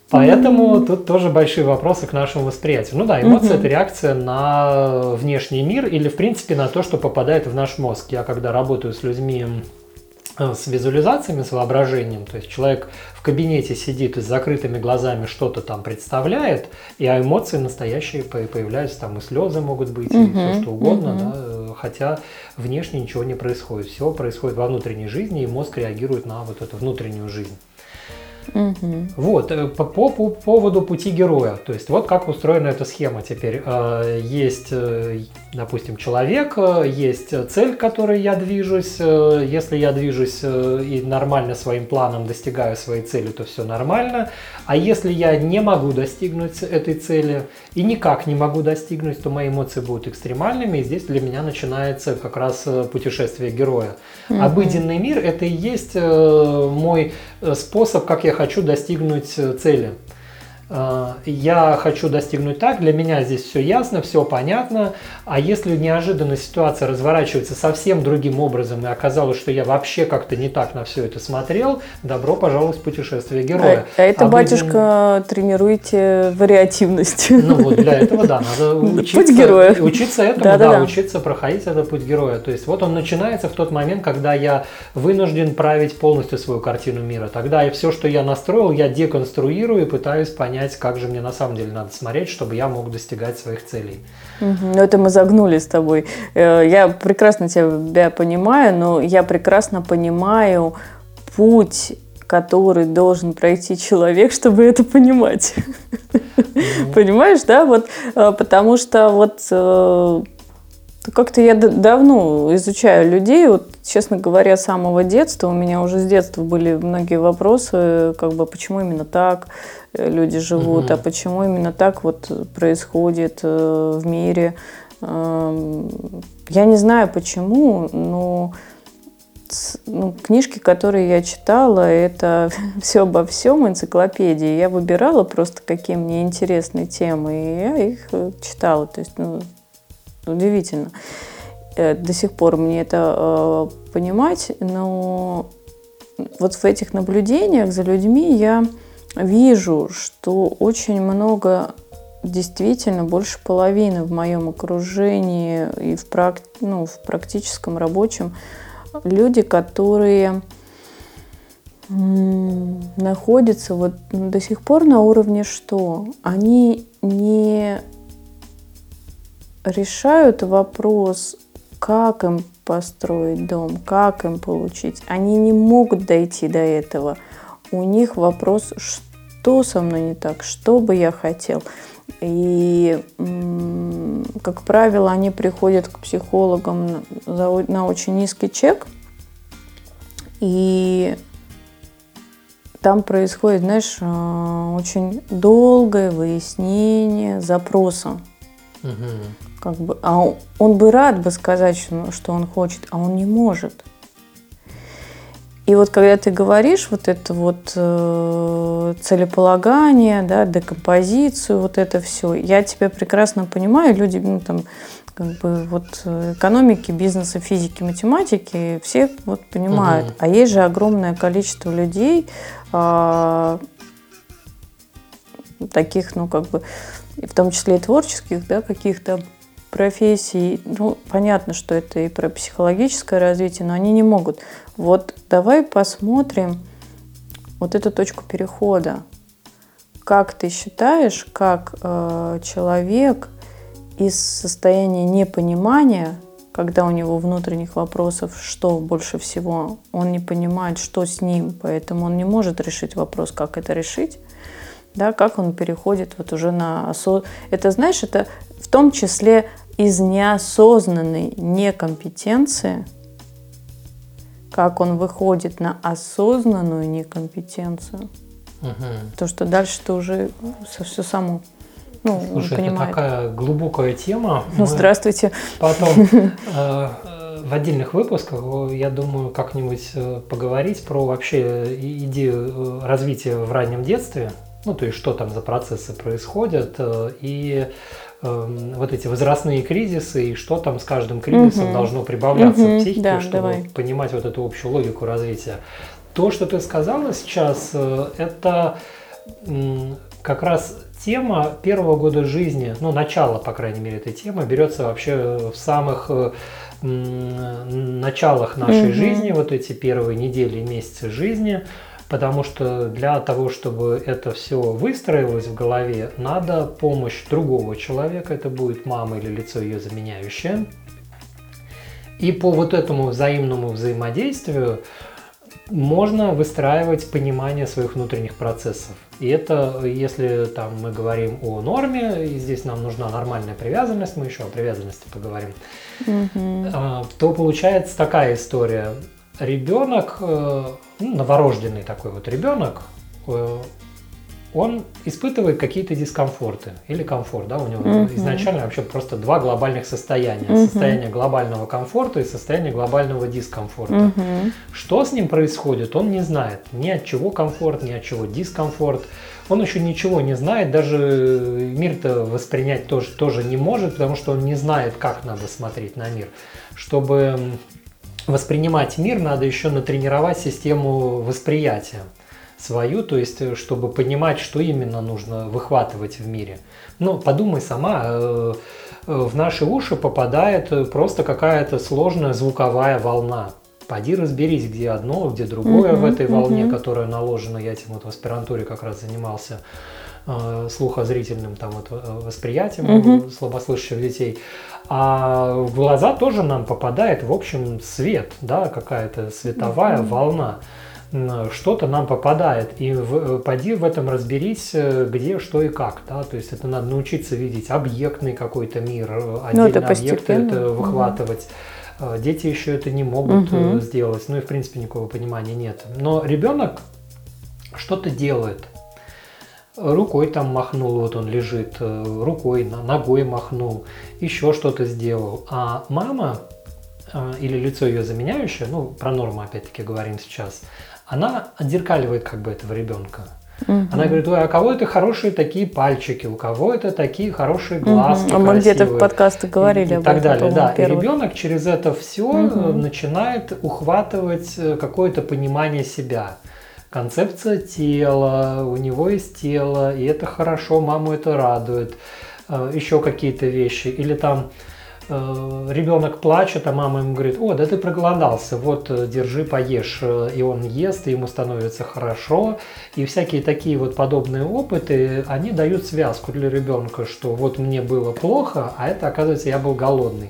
Поэтому mm-hmm. тут тоже большие вопросы к нашему восприятию. Ну да, эмоция mm-hmm. – это реакция на внешний мир или, в принципе, на то, что попадает в наш мозг. Я когда работаю с людьми с визуализациями, с воображением, то есть человек в кабинете сидит и с закрытыми глазами что-то там представляет, и эмоции настоящие появляются, там и слезы могут быть, mm-hmm. и все что угодно, mm-hmm. да, хотя внешне ничего не происходит. Все происходит во внутренней жизни, и мозг реагирует на вот эту внутреннюю жизнь. Угу. Вот, по, по, по поводу пути героя, то есть вот как устроена эта схема теперь. Есть, допустим, человек, есть цель, к которой я движусь, если я движусь и нормально своим планом достигаю своей цели, то все нормально, а если я не могу достигнуть этой цели и никак не могу достигнуть, то мои эмоции будут экстремальными, и здесь для меня начинается как раз путешествие героя. Угу. Обыденный мир – это и есть мой способ, как я хочу достигнуть цели. Я хочу достигнуть так, для меня здесь все ясно, все понятно, а если неожиданно ситуация разворачивается совсем другим образом и оказалось, что я вообще как-то не так на все это смотрел, добро пожаловать в путешествие героя. А, а это, Обыден... батюшка, тренируйте вариативность. Ну вот для этого, да, надо учиться, путь героя. учиться этому, да, да, да, учиться проходить этот путь героя. То есть вот он начинается в тот момент, когда я вынужден править полностью свою картину мира. Тогда и все, что я настроил, я деконструирую и пытаюсь понять, как же мне на самом деле надо смотреть, чтобы я мог достигать своих целей. Угу. Ну, это мы загнули с тобой. Я прекрасно тебя понимаю, но я прекрасно понимаю путь, который должен пройти человек, чтобы это понимать. Mm-hmm. Понимаешь, да? Вот, потому что вот... Как-то я давно изучаю людей, вот, честно говоря, с самого детства. У меня уже с детства были многие вопросы, как бы, почему именно так люди живут, mm-hmm. а почему именно так вот происходит в мире. Я не знаю почему, но ну, книжки, которые я читала, это все обо всем, энциклопедии. Я выбирала просто, какие мне интересные темы, и я их читала. То есть, ну, удивительно. До сих пор мне это э, понимать, но вот в этих наблюдениях за людьми я вижу, что очень много, действительно, больше половины в моем окружении и в, практи- ну, в практическом рабочем люди, которые м- находятся вот до сих пор на уровне, что они не решают вопрос, как им построить дом, как им получить. Они не могут дойти до этого. У них вопрос, что со мной не так, что бы я хотел. И, как правило, они приходят к психологам на очень низкий чек. И там происходит, знаешь, очень долгое выяснение запроса. Угу. Как бы, а он, он бы рад бы сказать, что, что он хочет, а он не может. И вот когда ты говоришь вот это вот э, целеполагание, да, декомпозицию, вот это все, я тебя прекрасно понимаю, люди, ну, там, как бы, вот, экономики, бизнеса, физики, математики, все вот понимают. Угу. А есть же огромное количество людей, э, таких, ну, как бы, в том числе и творческих, да, каких-то профессий. Ну, понятно, что это и про психологическое развитие, но они не могут. Вот давай посмотрим вот эту точку перехода. Как ты считаешь, как э, человек из состояния непонимания, когда у него внутренних вопросов, что больше всего, он не понимает, что с ним, поэтому он не может решить вопрос, как это решить, да, как он переходит вот уже на осознанный. Это, знаешь, это в том числе из неосознанной некомпетенции, как он выходит на осознанную некомпетенцию. Угу. То, что дальше ты уже все само, ну, слушай, понимает. Это такая глубокая тема. Ну, мы здравствуйте. Потом в отдельных выпусках, я думаю, как-нибудь поговорить про вообще идею развития в раннем детстве. Ну, то есть, что там за процессы происходят, и э, вот эти возрастные кризисы, и что там с каждым кризисом угу. должно прибавляться угу. в психике, да, чтобы давай. Понимать вот эту общую логику развития. То, что ты сказала сейчас, э, это э, как раз тема первого года жизни, ну, начало, по крайней мере, этой темы берется вообще в самых э, э, началах нашей угу. жизни, вот эти первые недели и месяцы жизни. Потому что для того, чтобы это все выстроилось в голове, надо помощь другого человека, это будет мама или лицо ее заменяющее. И по вот этому взаимному взаимодействию можно выстраивать понимание своих внутренних процессов. И это, если там, мы говорим о норме, и здесь нам нужна нормальная привязанность, мы еще о привязанности поговорим, mm-hmm. то получается такая история. Ребенок, новорожденный такой вот ребенок, он испытывает какие-то дискомфорты или комфорт, да, у него mm-hmm. изначально вообще просто два глобальных состояния, mm-hmm. состояние глобального комфорта и состояние глобального дискомфорта. Mm-hmm. Что с ним происходит, он не знает, ни от чего комфорт, ни от чего дискомфорт. Он еще ничего не знает, даже мир-то воспринять тоже, тоже не может, потому что он не знает, как надо смотреть на мир, чтобы воспринимать мир надо еще натренировать систему восприятия свою, то есть, чтобы понимать, что именно нужно выхватывать в мире. Ну, подумай сама, в наши уши попадает просто какая-то сложная звуковая волна. Пойди разберись, где одно, где другое mm-hmm, в этой mm-hmm. волне, которая наложена. Я этим вот в аспирантуре как раз занимался слухозрительным там, вот, восприятием mm-hmm. слабослышащих детей. А в глаза тоже нам попадает, в общем, свет, да, какая-то световая mm-hmm. волна. Что-то нам попадает. И в, поди в этом разберись, где, что и как. Да? То есть это надо научиться видеть объектный какой-то мир, отдельные ну, это объекты это выхватывать. Mm-hmm. Дети еще это не могут mm-hmm. сделать. Ну и, в принципе, никакого понимания нет. Но ребенок что-то делает. Рукой там махнул, вот он лежит, рукой, ногой махнул, еще что-то сделал. А мама или лицо ее заменяющее, ну, про норму опять-таки говорим сейчас, она отзеркаливает как бы этого ребенка. Угу. Она говорит: ой, а у кого это хорошие такие пальчики, у кого это такие хорошие глазки, угу. А мы где-то в подкастах говорили и, об этом. И так далее, да. Первых. И ребенок через это все угу. начинает ухватывать какое-то понимание себя. Концепция тела, у него есть тело, и это хорошо, маму это радует, еще какие-то вещи. Или там ребенок плачет, а мама ему говорит: о, да ты проголодался, вот, держи, поешь. И он ест, и ему становится хорошо. И всякие такие вот подобные опыты, они дают связку для ребенка, что вот мне было плохо, а это, оказывается, я был голодный.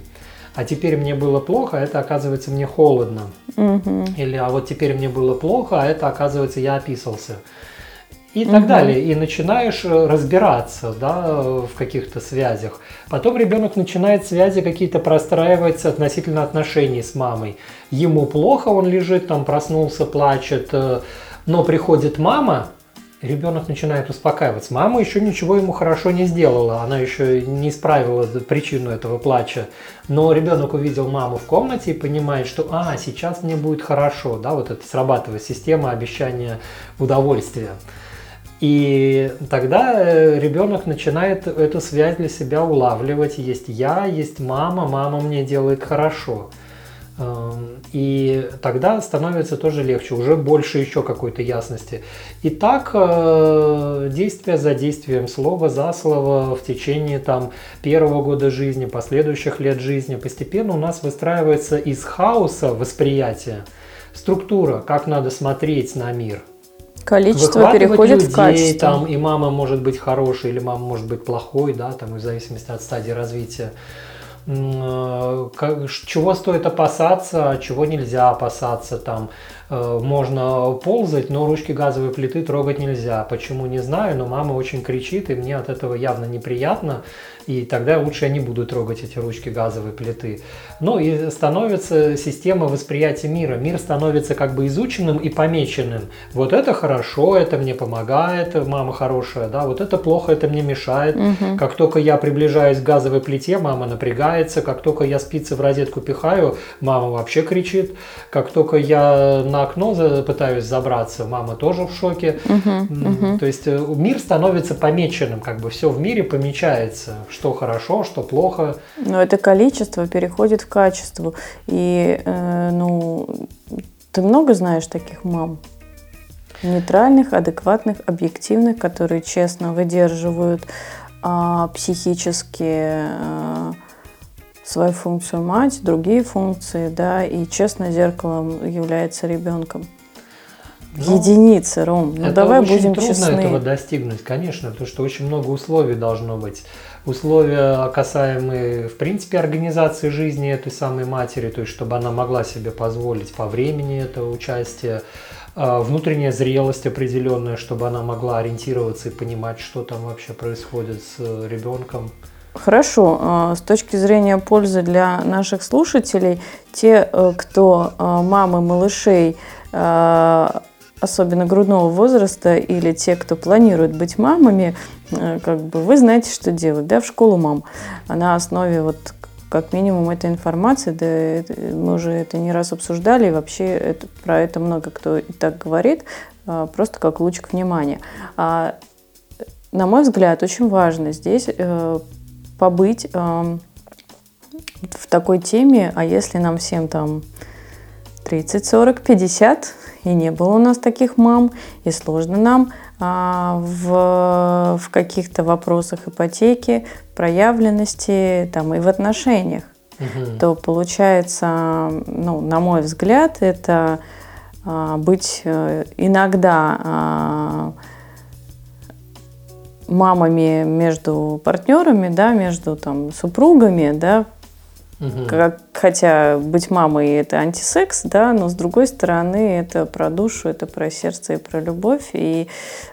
А теперь мне было плохо, а это, оказывается, мне холодно. Угу. Или а вот теперь мне было плохо, а это, оказывается, я описался. И так угу. далее. И начинаешь разбираться, да, в каких-то связях. Потом ребенок начинает связи какие-то простраивать относительно отношений с мамой. Ему плохо, он лежит там, проснулся, плачет, но приходит мама, ребенок начинает успокаиваться. Мама еще ничего ему хорошо не сделала, она еще не исправила причину этого плача. Но ребенок увидел маму в комнате и понимает, что а, сейчас мне будет хорошо, да, вот это срабатывает система обещания удовольствия. И тогда ребенок начинает эту связь для себя улавливать. Есть я, есть мама, мама мне делает хорошо. И тогда становится тоже легче, уже больше еще какой-то ясности. И так действие за действием, слово за слово в течение там, первого года жизни, последующих лет жизни постепенно у нас выстраивается из хаоса восприятия структура, как надо смотреть на мир. Количество переходит людей, в качество. Там, и мама может быть хорошей, или мама может быть плохой, да, там, в зависимости от стадии развития. Как, чего стоит опасаться, чего нельзя опасаться. Там, можно ползать, но ручки газовой плиты трогать нельзя. Почему, не знаю, но мама очень кричит, и мне от этого явно неприятно. И тогда лучше я не буду трогать эти ручки газовой плиты. Ну и становится система восприятия мира. Мир становится как бы изученным и помеченным. Вот это хорошо, это мне помогает, мама хорошая, да, вот это плохо, это мне мешает. Угу. Как только я приближаюсь к газовой плите, мама напрягается. Как только я спицы в розетку пихаю, мама вообще кричит. Как только я на окно пытаюсь забраться, мама тоже в шоке. Угу. Угу. То есть мир становится помеченным, как бы все в мире помечается. Что хорошо, что плохо. Но это количество переходит в качество. И, э, ну, ты много знаешь таких мам? Нейтральных, адекватных, объективных, которые честно выдерживают э, психически э, свою функцию мать, другие функции, да, и честно зеркалом является ребенком. Ну, единицы, Ром. Ну, давай будем честны. Это очень трудно этого достигнуть, конечно, потому что очень много условий должно быть. Условия, касаемые, в принципе, организации жизни этой самой матери, то есть чтобы она могла себе позволить по времени это участие, внутренняя зрелость определенная, чтобы она могла ориентироваться и понимать, что там вообще происходит с ребенком. Хорошо. С точки зрения пользы для наших слушателей, те, кто мамы малышей, особенно грудного возраста, или те, кто планирует быть мамами, как бы вы знаете, что делать, да, в школу мам. На основе вот как минимум этой информации, да, это, мы уже это не раз обсуждали, и вообще это, про это много кто и так говорит, просто как лучик внимания. А, на мой взгляд, очень важно здесь э, побыть э, в такой теме, а если нам всем там тридцать, сорок, пятьдесят, и не было у нас таких мам, и сложно нам а, в, в каких-то вопросах ипотеки, проявленности там, и в отношениях, угу. то получается, ну, на мой взгляд, это а, быть иногда а, мамами между партнерами, да, между там, супругами, да. Как, хотя быть мамой это антисекс, да, но с другой стороны это про душу, это про сердце и про любовь. И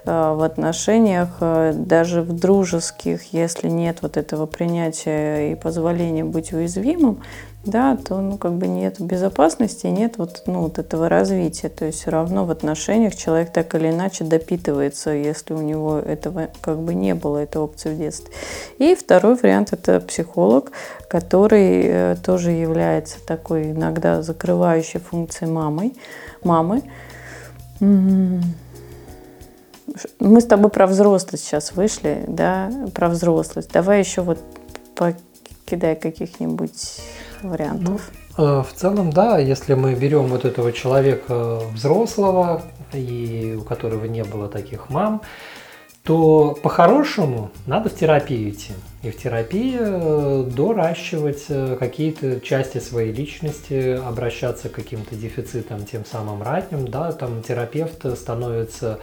э, в отношениях, э, даже в дружеских, если нет вот этого принятия и позволения быть уязвимым, да, то ну, как бы нет безопасности, нет вот, ну, вот этого развития. То есть все равно в отношениях человек так или иначе допитывается, если у него этого как бы не было, этой опции в детстве. И второй вариант – это психолог, который тоже является такой иногда закрывающей функцией мамы. мамы. Мы с тобой про взрослость сейчас вышли, да, про взрослость. Давай еще вот покидай каких-нибудь вариантов. Ну, в целом, да, если мы берем вот этого человека взрослого, и у которого не было таких мам, то по-хорошему надо в терапию идти. И в терапии доращивать какие-то части своей личности, обращаться к каким-то дефицитам, тем самым ранним, да, там терапевт становится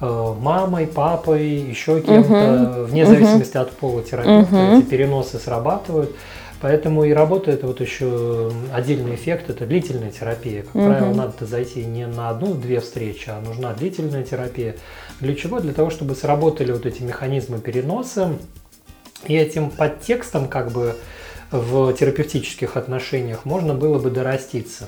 мамой, папой, еще кем-то, uh-huh. вне зависимости uh-huh. от пола терапевта, uh-huh. эти переносы срабатывают. Поэтому и работает вот еще отдельный эффект – это длительная терапия. Как mm-hmm. правило, надо зайти не на одну-две встречи, а нужна длительная терапия. Для чего? Для того, чтобы сработали вот эти механизмы переноса. И этим подтекстом как бы в терапевтических отношениях можно было бы дораститься.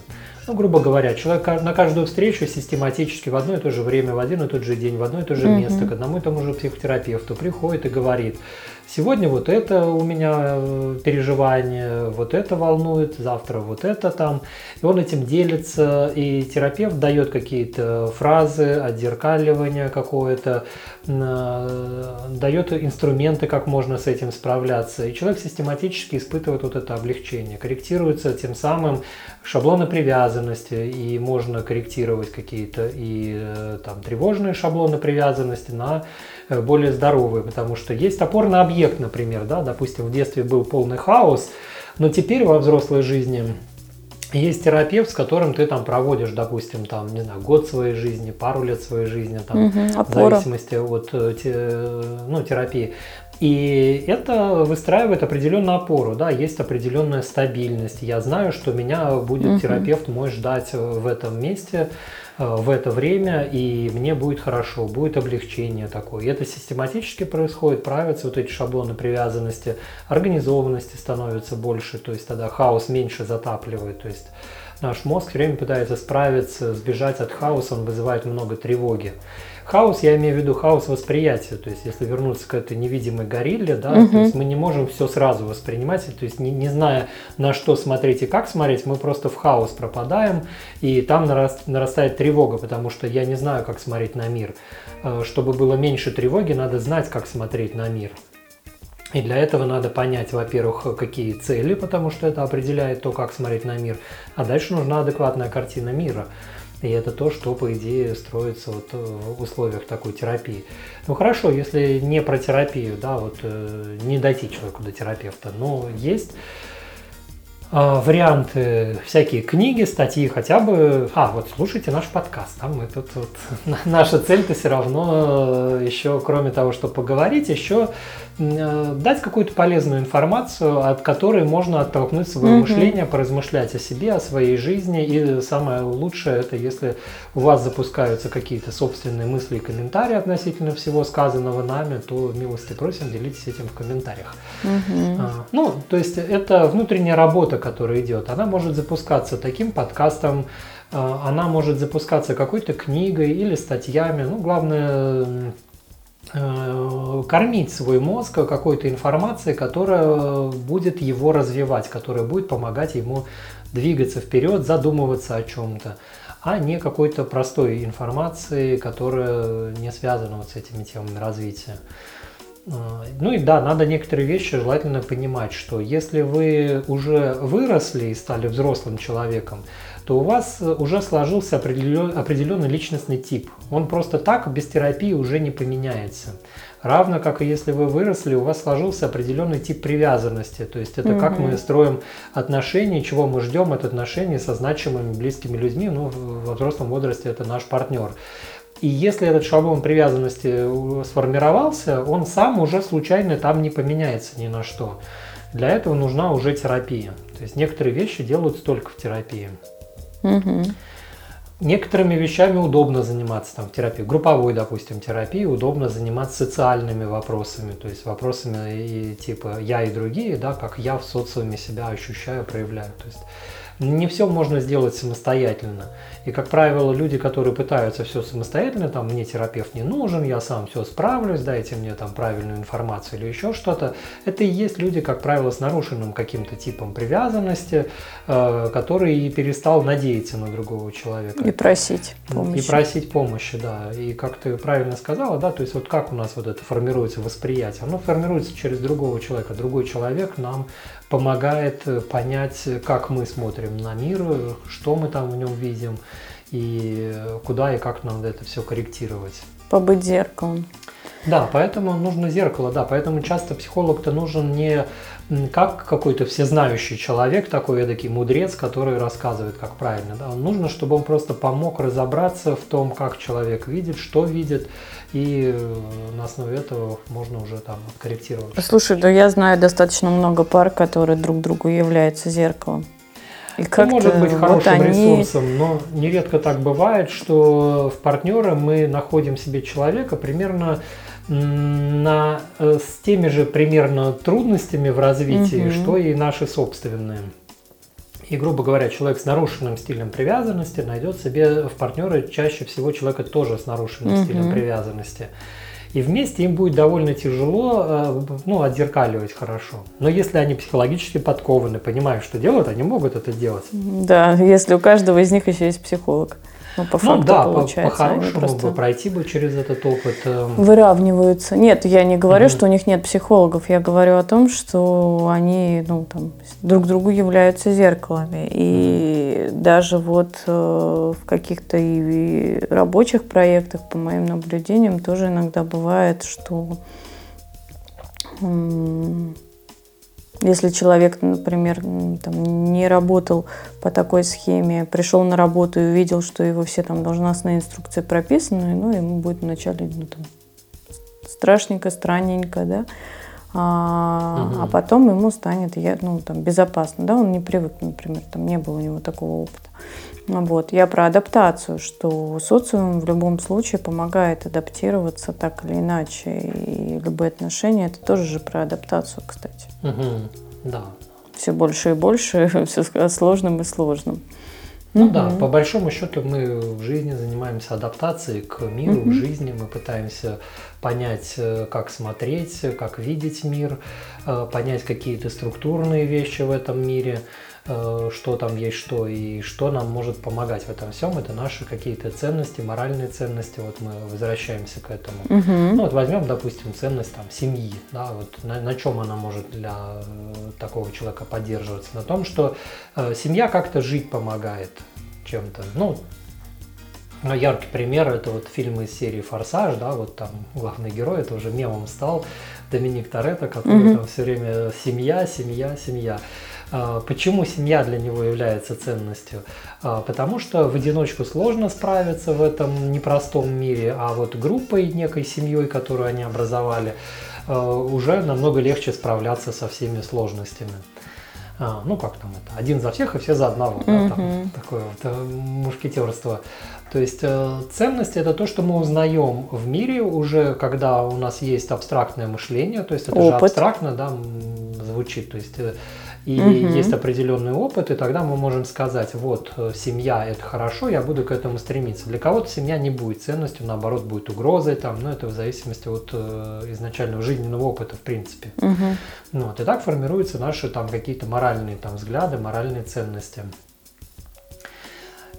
Ну, грубо говоря, человек на каждую встречу систематически в одно и то же время, в один и тот же день, в одно и то же mm-hmm. место к одному и тому же психотерапевту приходит и говорит: сегодня вот это у меня переживание, вот это волнует, завтра вот это там. И он этим делится, и терапевт дает какие-то фразы, отзеркаливание какое-то, дает инструменты, как можно с этим справляться. И человек систематически испытывает вот это облегчение, корректируется тем самым шаблоны привязанности, и можно корректировать какие-то и там тревожные шаблоны привязанности на более здоровые, потому что есть опорный объект, например, да, допустим, в детстве был полный хаос, но теперь во взрослой жизни есть терапевт, с которым ты там проводишь, допустим, там, не знаю, год своей жизни, пару лет своей жизни, там, угу, в зависимости от ну, терапии. И это выстраивает определенную опору, да, есть определенная стабильность. Я знаю, что меня будет угу. терапевт мой ждать в этом месте, в это время, и мне будет хорошо, будет облегчение такое. И это систематически происходит, правятся вот эти шаблоны привязанности, организованности становится больше, то есть тогда хаос меньше затапливает, то есть наш мозг все время пытается справиться, сбежать от хаоса, он вызывает много тревоги. Хаос, я имею в виду хаос восприятия, то есть если вернуться к этой невидимой горилле, да, угу. то есть мы не можем все сразу воспринимать, то есть не, не зная, на что смотреть и как смотреть, мы просто в хаос пропадаем, и там нараст, нарастает тревога, потому что я не знаю, как смотреть на мир. Чтобы было меньше тревоги, надо знать, как смотреть на мир. И для этого надо понять, во-первых, какие цели, потому что это определяет то, как смотреть на мир, а дальше нужна адекватная картина мира. И это то, что, по идее, строится вот в условиях такой терапии. Ну хорошо, если не про терапию, да, вот не дойти человеку до терапевта, но есть э, варианты, всякие книги, статьи хотя бы. А, вот слушайте наш подкаст, там мы тут вот, наша цель-то все равно еще, кроме того, что поговорить, еще э, дать какую-то полезную информацию, от которой можно оттолкнуть свое mm-hmm. мышление, поразмышлять о себе, о своей жизни. И самое лучшее, это если у вас запускаются какие-то собственные мысли и комментарии относительно всего сказанного нами, то милости просим, делитесь этим в комментариях. Mm-hmm. А, ну, то есть это внутренняя работа, которая идет. Она может запускаться таким подкастом, она может запускаться какой-то книгой или статьями. Ну, главное, кормить свой мозг какой-то информацией, которая будет его развивать, которая будет помогать ему двигаться вперед, задумываться о чем-то, а не какой-то простой информации, которая не связана вот с этими темами развития. Ну и да, надо некоторые вещи желательно понимать, что если вы уже выросли и стали взрослым человеком, то у вас уже сложился определенный личностный тип. Он просто так без терапии уже не поменяется. Равно как и если вы выросли, у вас сложился определенный тип привязанности. То есть это mm-hmm. как мы строим отношения, чего мы ждем от отношений со значимыми близкими людьми. Ну, во взрослом возрасте это наш партнер. И если этот шаблон привязанности сформировался, он сам уже случайно там не поменяется ни на что. Для этого нужна уже терапия. То есть некоторые вещи делаются только в терапии. Угу. Некоторыми вещами удобно заниматься там, в терапии, групповой, допустим, терапии, удобно заниматься социальными вопросами, то есть вопросами и, типа «я и другие», да, как я в социуме себя ощущаю, проявляю. То есть не все можно сделать самостоятельно. И, как правило, люди, которые пытаются все самостоятельно, там, мне терапевт не нужен, я сам все справлюсь, дайте мне там правильную информацию или еще что-то, это и есть люди, как правило, с нарушенным каким-то типом привязанности, э, который и перестал надеяться на другого человека. И просить помощи. И просить помощи, да. И как ты правильно сказала, да, то есть вот как у нас вот это формируется восприятие, оно формируется через другого человека. Другой человек нам помогает понять, как мы смотрим на мир, что мы там в нем видим, и куда и как нам это все корректировать. Побыть зеркалом. Да, поэтому нужно зеркало, да, поэтому часто психолог-то нужен не как какой-то всезнающий человек, такой эдакий мудрец, который рассказывает, как правильно, да, нужно, чтобы он просто помог разобраться в том, как человек видит, что видит, и на основе этого можно уже там корректировать. Слушай, да я знаю достаточно много пар, которые друг другу являются зеркалом. И как может быть хорошим вот ресурсом, они... но нередко так бывает, что в партнера мы находим себе человека примерно на, с теми же примерно трудностями в развитии, угу. что и наши собственные. И, грубо говоря, человек с нарушенным стилем привязанности найдет себе в партнера чаще всего человека тоже с нарушенным угу. стилем привязанности. И вместе им будет довольно тяжело, ну, отзеркаливать хорошо. Но если они психологически подкованы, понимают, что делают, они могут это делать. Да, если у каждого из них еще есть психолог. Ну, по факту ну, да, получается. По-хорошему просто... бы пройти бы через этот опыт. Выравниваются. Нет, я не говорю, mm-hmm. что у них нет психологов. Я говорю о том, что они, ну, там, друг другу являются зеркалами. И mm-hmm. даже вот э, в каких-то и, и рабочих проектах, по моим наблюдениям, тоже иногда бывает, что э, если человек, например, там, не работал по такой схеме, пришел на работу и увидел, что его все там должностные инструкции прописаны, ну, ему будет вначале ну, там, страшненько, странненько, да, а, угу. а потом ему станет ну, там, безопасно, да, он не привык, например, там не было у него такого опыта. Вот. Я про адаптацию, что социум в любом случае помогает адаптироваться так или иначе. И любые отношения, это тоже же про адаптацию, кстати. Угу. Да. Все больше и больше, все сложным и сложным. Ну угу. да, по большому счету мы в жизни занимаемся адаптацией к миру, угу. к жизни. Мы пытаемся понять, как смотреть, как видеть мир, понять какие-то структурные вещи в этом мире. Что там есть что и что нам может помогать в этом всем, это наши какие-то ценности, моральные ценности, вот мы возвращаемся к этому. Угу. Ну вот возьмем, допустим, ценность там, семьи, да, вот на, на чем она может для такого человека поддерживаться? На том, что э, семья как-то жить помогает чем-то, ну, но яркий пример – это вот фильм из серии «Форсаж», да, вот там главный герой, это уже мемом стал, Доминик Торетто, который угу. там все время «семья, семья, семья». Почему семья для него является ценностью? Потому что в одиночку сложно справиться в этом непростом мире, а вот группой, некой семьей, которую они образовали, уже намного легче справляться со всеми сложностями. Ну, как там это? Один за всех и все за одного. Mm-hmm. Да, там такое вот мушкетерство. То есть ценность – это то, что мы узнаем в мире уже, когда у нас есть абстрактное мышление, то есть это Опыт. же абстрактно, да, звучит. То есть, и угу. есть определенный опыт, и тогда мы можем сказать, вот, семья – это хорошо, я буду к этому стремиться. Для кого-то семья не будет ценностью, наоборот, будет угрозой, там, но это в зависимости от э, изначального жизненного опыта, в принципе. Угу. Вот, и так формируются наши там, какие-то моральные там, взгляды, моральные ценности.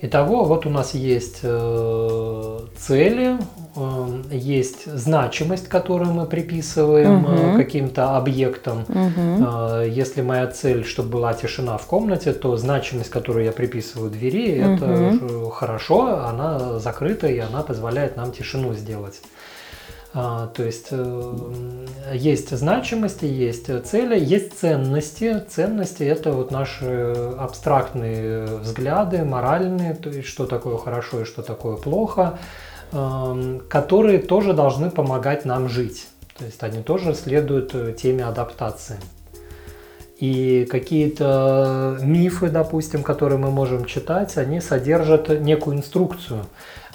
Итого, вот у нас есть э, цели, э, есть значимость, которую мы приписываем угу. э, каким-то объектам. Угу. Э, если моя цель, чтобы была тишина в комнате, то значимость, которую я приписываю двери, угу. это хорошо, она закрыта и она позволяет нам тишину сделать. То есть есть значимости, есть цели, есть ценности. Ценности – это вот наши абстрактные взгляды, моральные, то есть что такое хорошо и что такое плохо, которые тоже должны помогать нам жить. То есть они тоже следуют теме адаптации. И какие-то мифы, допустим, которые мы можем читать, они содержат некую инструкцию.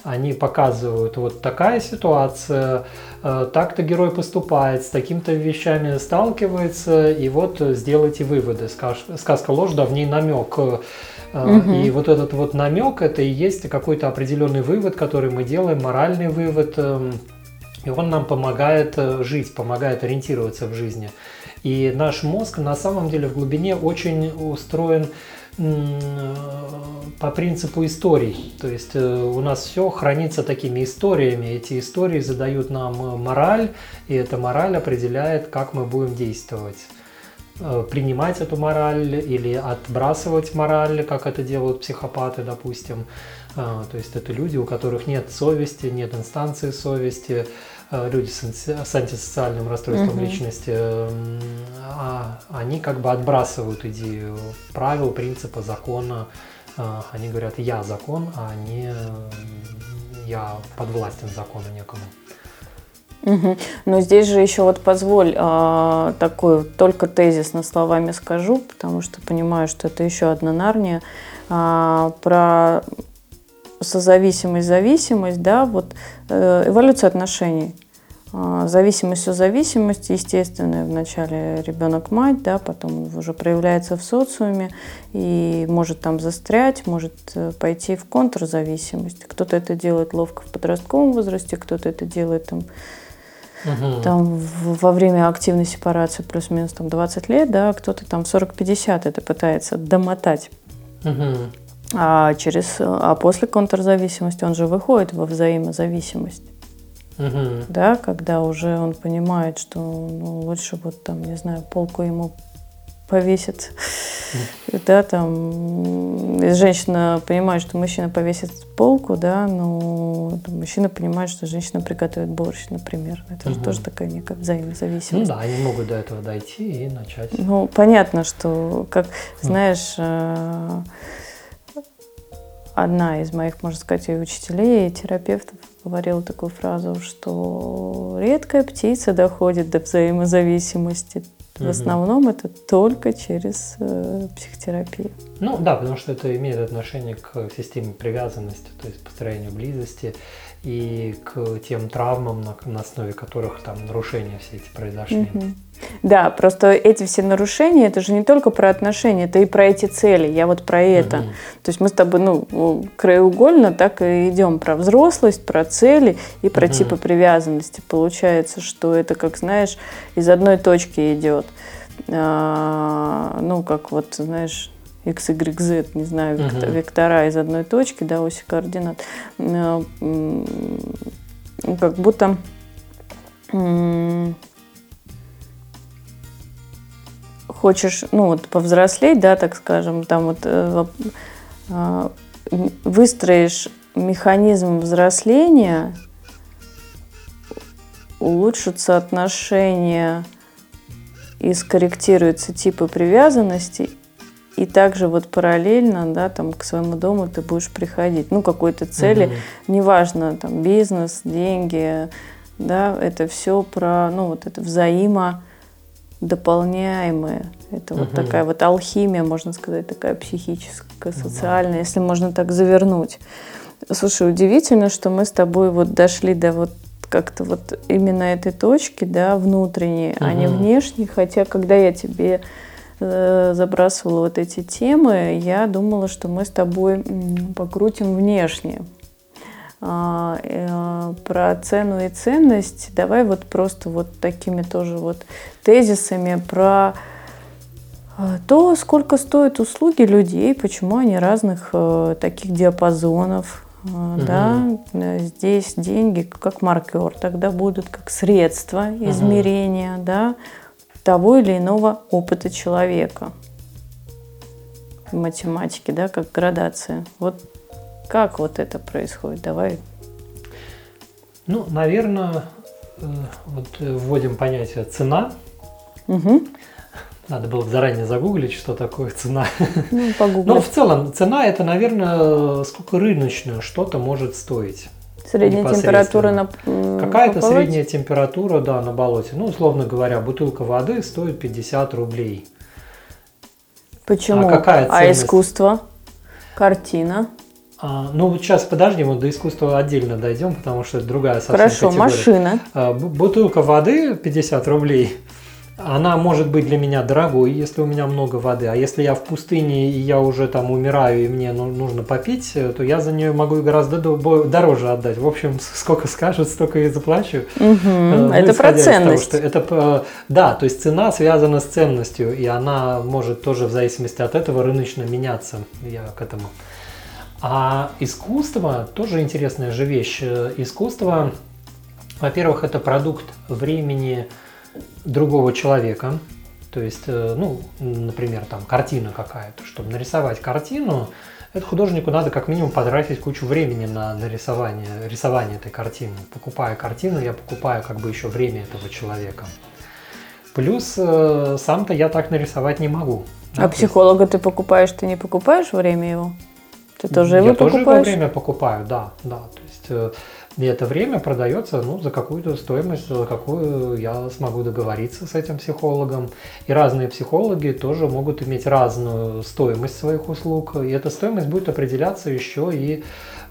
Они показывают, вот такая ситуация, так-то герой поступает, с такими-то вещами сталкивается, и вот сделайте выводы. Сказка ложь, да в ней намек. Угу. И вот этот вот намек, это и есть какой-то определенный вывод, который мы делаем, моральный вывод, и он нам помогает жить, помогает ориентироваться в жизни. И наш мозг на самом деле в глубине очень устроен по принципу историй. То есть у нас все хранится такими историями. Эти истории задают нам мораль, и эта мораль определяет, как мы будем действовать. Принимать эту мораль или отбрасывать мораль, как это делают психопаты, допустим. То есть это люди, у которых нет совести, нет инстанции совести, люди с антисоциальным расстройством угу. личности, они как бы отбрасывают идею правил, принципа, закона. Они говорят «я закон», а не «я подвластен закону некому». Угу. Но здесь же еще вот позволь а, такой только тезисно словами скажу, потому что понимаю, что это еще одна нарния а, про созависимость, зависимость, да, вот э, эволюция отношений, а, зависимость, созависимость, естественная вначале ребенок-мать, да, потом уже проявляется в социуме и может там застрять, может пойти в контрзависимость. Кто-то это делает ловко в подростковом возрасте, кто-то это делает там. Угу. Там во время активной сепарации плюс-минус там, двадцать лет, да, кто-то там сорок-пятьдесят это пытается домотать. Угу. А, через, а после контрзависимости он же выходит во взаимозависимость. Угу. Да, когда уже он понимает, что ну, лучше вот там, не знаю, полку ему повесит. Да, там женщина понимает, что мужчина повесит полку, да, но мужчина понимает, что женщина приготовит борщ, например. Это угу. же тоже такая некая взаимозависимость. Ну да, они могут до этого дойти и начать. Ну, понятно, что, как знаешь, одна из моих, можно сказать, и учителей, и терапевтов говорила такую фразу, что редкая птица доходит до взаимозависимости. В основном это только через э, психотерапию. Ну да, потому что это имеет отношение к системе привязанности, то есть построению близости и к тем травмам, на, на основе которых там нарушения все эти произошли. Mm-hmm. Да, просто эти все нарушения, это же не только про отношения, это и про эти цели, я вот про это. Mm-hmm. То есть мы с тобой, ну, краеугольно так и идем про взрослость, про цели и про mm-hmm. типы привязанности. Получается, что это, как знаешь, из одной точки идет. А, ну, как вот, знаешь, x, y, z, не знаю, mm-hmm. вектора из одной точки, да, оси координат. А, как будто... Хочешь, ну вот повзрослеть, да, так скажем, там вот э, э, выстроишь механизм взросления, улучшатся отношения и скорректируются типы привязанности, и также вот параллельно, да, там к своему дому ты будешь приходить, ну какой-то цели, mm-hmm. неважно, там бизнес, деньги, да, это все про, ну вот это взаимо дополняемые. Это угу. вот такая вот алхимия, можно сказать, такая психическая, социальная, угу. если можно так завернуть. Слушай, удивительно, что мы с тобой вот дошли до вот как-то вот именно этой точки, да, внутренней, угу. а не внешней. Хотя, когда я тебе э, забрасывала вот эти темы, я думала, что мы с тобой м, покрутим внешне. А, э, про цену и ценность давай вот просто вот такими тоже вот тезисами про то, сколько стоят услуги людей, почему они разных э, таких диапазонов, э, mm-hmm. да, здесь деньги как маркер тогда будут, как средство измерения, mm-hmm. да, того или иного опыта человека в математике, да, как градация. Вот как вот это происходит? Давай. Ну, наверное, вот вводим понятие «цена». Угу. Надо было заранее загуглить, что такое цена. Ну, погуглить. Но в целом цена – это, наверное, сколько рыночное что-то может стоить. Средняя температура на, на Какая-то на средняя температура, да, на болоте. Ну, условно говоря, бутылка воды стоит пятьдесят рублей. Почему? А какая ценность? А искусство? Картина? А, ну, вот сейчас подожди, вот до искусства отдельно дойдем, потому что это другая совсем категория. Хорошо, машина. А, бутылка воды пятьдесят рублей, она может быть для меня дорогой, если у меня много воды. А если я в пустыне, и я уже там умираю, и мне нужно попить, то я за нее могу гораздо дороже отдать. В общем, сколько скажут, столько и заплачу. Угу. Ну, это про ценность. Того, это, да, то есть цена связана с ценностью, и она может тоже в зависимости от этого рыночно меняться. Я к этому. А искусство тоже интересная же вещь. Искусство, во-первых, это продукт времени другого человека, то есть, ну, например, там картина какая-то, чтобы нарисовать картину, это художнику надо как минимум потратить кучу времени на нарисование, рисование этой картины. Покупая картину, я покупаю как бы еще время этого человека. Плюс сам-то я так нарисовать не могу. Да? А психолога ты покупаешь, ты не покупаешь время его? Ты тоже его я покупаешь? Я тоже его время покупаю, да, да, то есть. И это время продается, ну, за какую-то стоимость, за какую я смогу договориться с этим психологом. И разные психологи тоже могут иметь разную стоимость своих услуг. И эта стоимость будет определяться еще и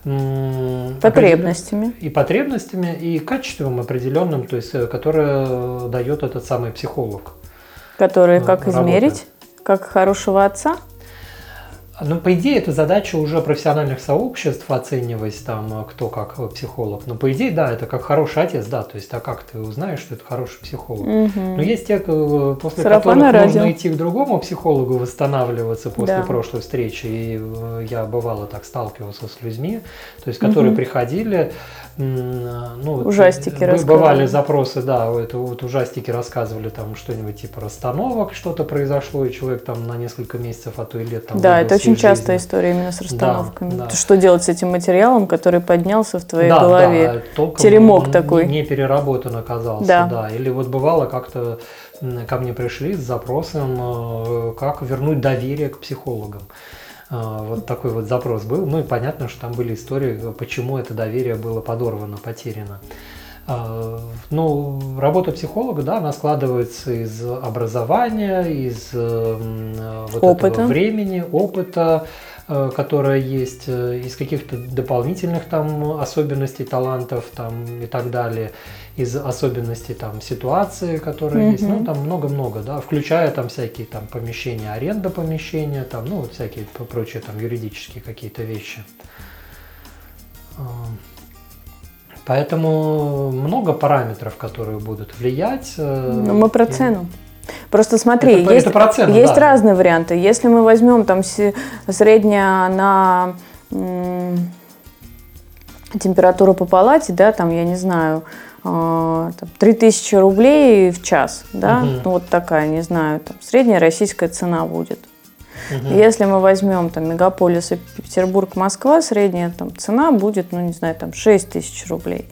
м- потребностями. И потребностями, и качеством определенным, то есть, которое дает этот самый психолог. Который как работы. Измерить? Как хорошего отца? Ну, по идее, это задача уже профессиональных сообществ оценивать, там, кто как психолог. Но, по идее, да, это как хороший отец, да, то есть, а как ты узнаешь, что это хороший психолог? Угу. Но есть те, после Сарафан которых нужно идти к другому психологу восстанавливаться после да. прошлой встречи. И я, бывало, так сталкивался с людьми, то есть, которые угу. приходили, ну, ужастики вот, бывали запросы, да, вот, вот ужастики рассказывали, там, что-нибудь типа расстановок, что-то произошло, и человек, там, на несколько месяцев, а то и лет, там, да, это очень жизни. Частая история именно с расстановками. Да, да. Что делать с этим материалом, который поднялся в твоей да, голове? Да, теремок не, такой. Не переработан оказался. Да. да. Или вот бывало как-то ко мне пришли с запросом, как вернуть доверие к психологам. Вот такой вот запрос был. Ну и понятно, что там были истории, почему это доверие было подорвано, потеряно. Ну, работа психолога, да, она складывается из образования, из вот опыта. Этого времени, опыта, которое есть, из каких-то дополнительных там особенностей, талантов там, и так далее, из особенностей там ситуации, которые mm-hmm. есть, ну, там много-много, да, включая там всякие там помещения, аренда помещения, там, ну, вот всякие прочие там юридические какие-то вещи. Поэтому много параметров, которые будут влиять. Но мы про цену. Просто смотри, это, есть, это про цену, есть да. разные варианты. Если мы возьмем там средняя на м- температуру по палате, да, там, я не знаю, э- три тысячи рублей в час, да, угу. ну, вот такая, не знаю, там, средняя российская цена будет. Угу. Если мы возьмем там мегаполисы Петербург, Москва, средняя там цена будет, ну не знаю, там шесть тысяч рублей,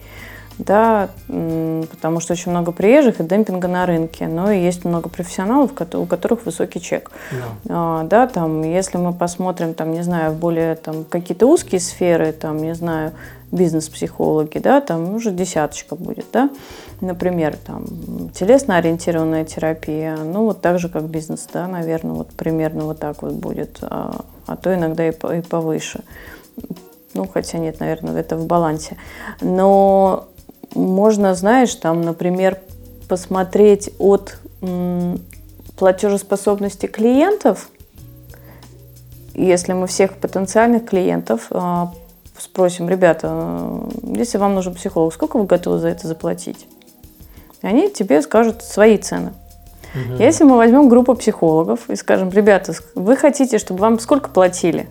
да, потому что очень много приезжих и демпинга на рынке, но и есть много профессионалов, у которых высокий чек, да, да там, если мы посмотрим там, не знаю, более там какие-то узкие сферы, там, не знаю, бизнес-психологи, да, там уже десяточка будет, да, например, там телесно-ориентированная терапия, ну вот так же, как бизнес, да, наверное, вот примерно вот так вот будет, а, а то иногда и, по, и повыше, ну хотя нет, наверное, это в балансе, но можно, знаешь, там, например, посмотреть от м- платежеспособности клиентов, если мы всех потенциальных клиентов а, спросим, ребята, если вам нужен психолог, сколько вы готовы за это заплатить? И они тебе скажут свои цены. Угу. Если мы возьмем группу психологов и скажем, ребята, вы хотите, чтобы вам сколько платили?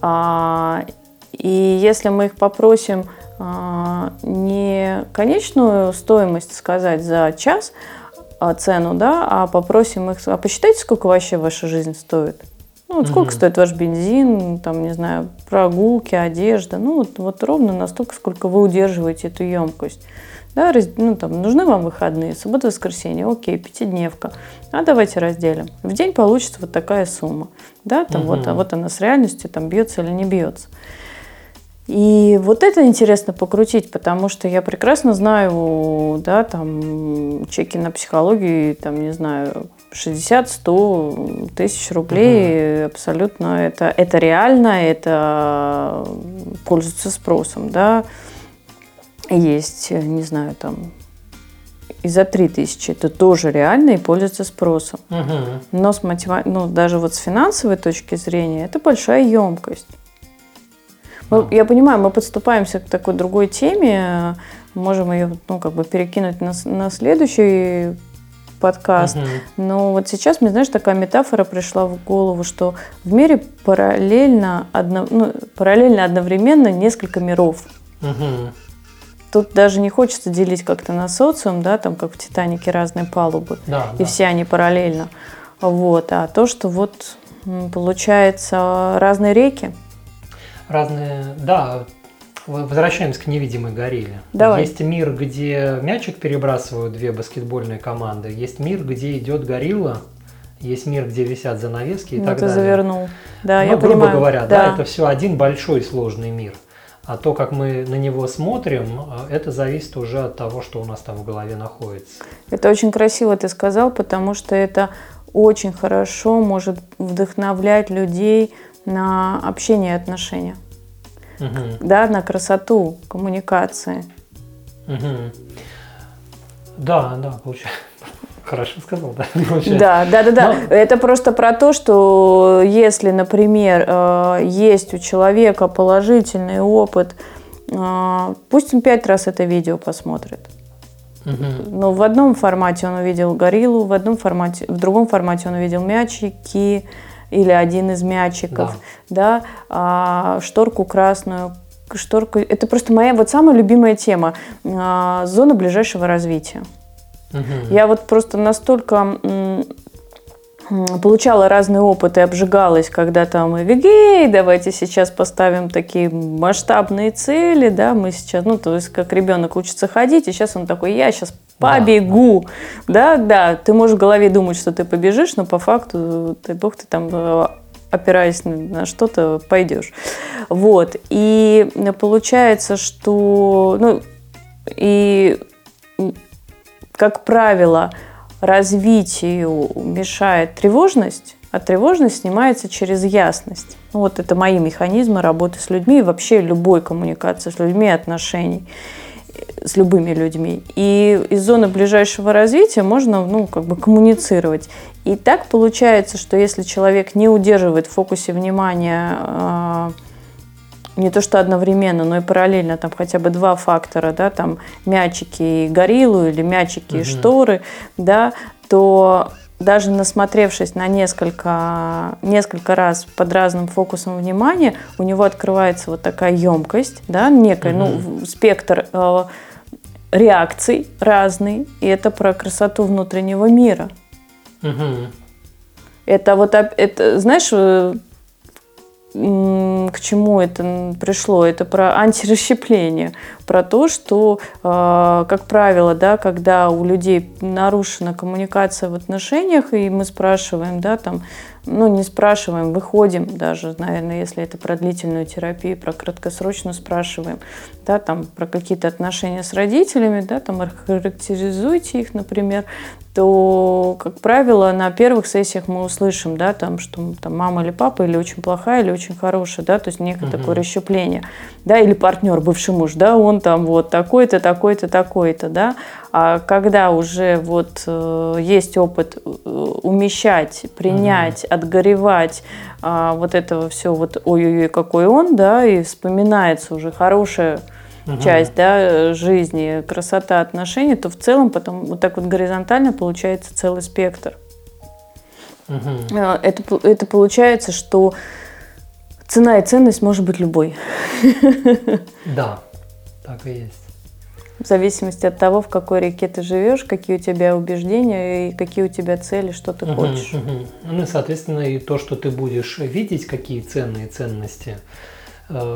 А, и если мы их попросим а, не конечную стоимость сказать за час, а цену, да, а попросим их, а посчитайте, сколько вообще ваша жизнь стоит? Ну, вот сколько mm-hmm. стоит ваш бензин, там, не знаю, прогулки, одежда. Ну, вот, вот ровно настолько, сколько вы удерживаете эту емкость. Да, раз, ну, там, нужны вам выходные, суббота, воскресенье, окей, пятидневка. А давайте разделим. В день получится вот такая сумма. Да, там, mm-hmm. вот, а вот она с реальностью, там, бьется или не бьется. И вот это интересно покрутить, потому что я прекрасно знаю, да, там, чеки на психологию, там, не знаю, шестьдесят сто тысяч рублей, угу. абсолютно это, это реально, это пользуется спросом, да. Есть, не знаю, там, и за три тысячи это тоже реально и пользуется спросом. Угу. Но с мотива... ну, даже вот с финансовой точки зрения это большая емкость. Мы, я понимаю, мы подступаемся к такой другой теме, можем ее, ну, как бы перекинуть на, на следующий подкаст. Угу. Но вот сейчас мне, знаешь, такая метафора пришла в голову, что в мире параллельно, одно... ну, параллельно одновременно несколько миров. Угу. Тут даже не хочется делить как-то на социум, да, там как в «Титанике» разные палубы, да, и да. все они параллельно. Вот. А то, что вот получается разные реки. Разные, да. Возвращаемся к «Невидимой горилле». Давай. Есть мир, где мячик перебрасывают две баскетбольные команды, есть мир, где идет горилла, есть мир, где висят занавески и ну, так ты далее. Завернул. Да, ну, я грубо понимаю. говоря, да. да, это все один большой сложный мир. А то, как мы на него смотрим, это зависит уже от того, что у нас там в голове находится. Это очень красиво ты сказал, потому что это очень хорошо может вдохновлять людей на общение и отношения. Угу. Да, на красоту коммуникации. Угу. Да, да, получается. Хорошо сказал, да? Да, да, да, да. Но... Это просто про то, что если, например, есть у человека положительный опыт, пусть он пять раз это видео посмотрит. Угу. Но в одном формате он увидел гориллу, в одном формате, в другом формате он увидел мячики или один из мячиков, да, да? А шторку красную, шторку. Это просто моя вот самая любимая тема – зона ближайшего развития. Угу. Я вот просто настолько м- м- получала разный опыт и обжигалась, когда там эвигей, давайте сейчас поставим такие масштабные цели, да, мы сейчас, ну, то есть, как ребенок учится ходить, и сейчас он такой, я сейчас побегу, да, да, да. Ты можешь в голове думать, что ты побежишь, но по факту, дай бог, ты там... опираясь на что-то, пойдешь. Вот, и получается, что, ну, и... Как правило, развитию мешает тревожность, а тревожность снимается через ясность. Ну, вот это мои механизмы работы с людьми и вообще любой коммуникации с людьми, отношений с любыми людьми. И из зоны ближайшего развития можно, ну, как бы коммуницировать. И так получается, что если человек не удерживает в фокусе внимания не то что одновременно, но и параллельно там хотя бы два фактора, да, там мячики и гориллу или мячики угу. и шторы, да, то даже насмотревшись на несколько, несколько раз под разным фокусом внимания, у него открывается вот такая емкость, да, некая, угу. ну, спектр э, реакций разный, и это про красоту внутреннего мира. Угу. Это вот, это, знаешь, к чему это пришло? Это про антирасщепление, про то, что, как правило, да, когда у людей нарушена коммуникация в отношениях, и мы спрашиваем, да, там, ну, не спрашиваем, выходим даже, наверное, если это про длительную терапию, про краткосрочную спрашиваем, да, там, про какие-то отношения с родителями, да, там, характеризуйте их, например, то, как правило, на первых сессиях мы услышим, да, там, что там, мама или папа, или очень плохая, или очень хорошая, да, то есть некое угу. такое расщепление, да, или партнер, бывший муж, да, он там вот такой-то, такой-то, такой-то, да, а когда уже вот э, есть опыт умещать, принять, угу. отгоревать э, вот этого все вот ой-ой-ой, какой он, да, и вспоминается уже хорошее, часть, да, жизни, красота отношений, то в целом потом вот так вот горизонтально получается целый спектр. Угу. Это, это получается, что цена и ценность может быть любой. Да, так и есть. В зависимости от того, в какой реке ты живешь, какие у тебя убеждения и какие у тебя цели, что ты хочешь. Угу, угу. Ну и, соответственно, и то, что ты будешь видеть, какие ценные ценности,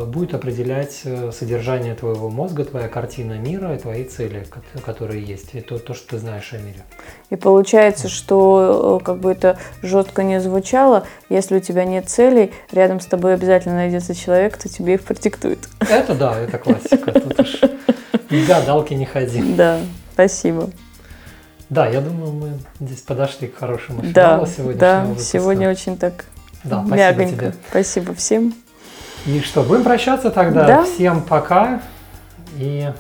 будет определять содержание твоего мозга, твоя картина мира и твои цели, которые есть, и то, то, что ты знаешь о мире. И получается, что, как бы это жестко не звучало, если у тебя нет целей, рядом с тобой обязательно найдется человек, кто тебе их продиктует. Это да, это классика. Тут уж в гадалки не ходи. Да, спасибо. Да, я думаю, мы здесь подошли к хорошему финалу да, сегодняшнего да, выпуска. Да, сегодня очень так да, мягонько. Спасибо тебе. Спасибо всем. И что, будем прощаться тогда. Да. Всем пока. И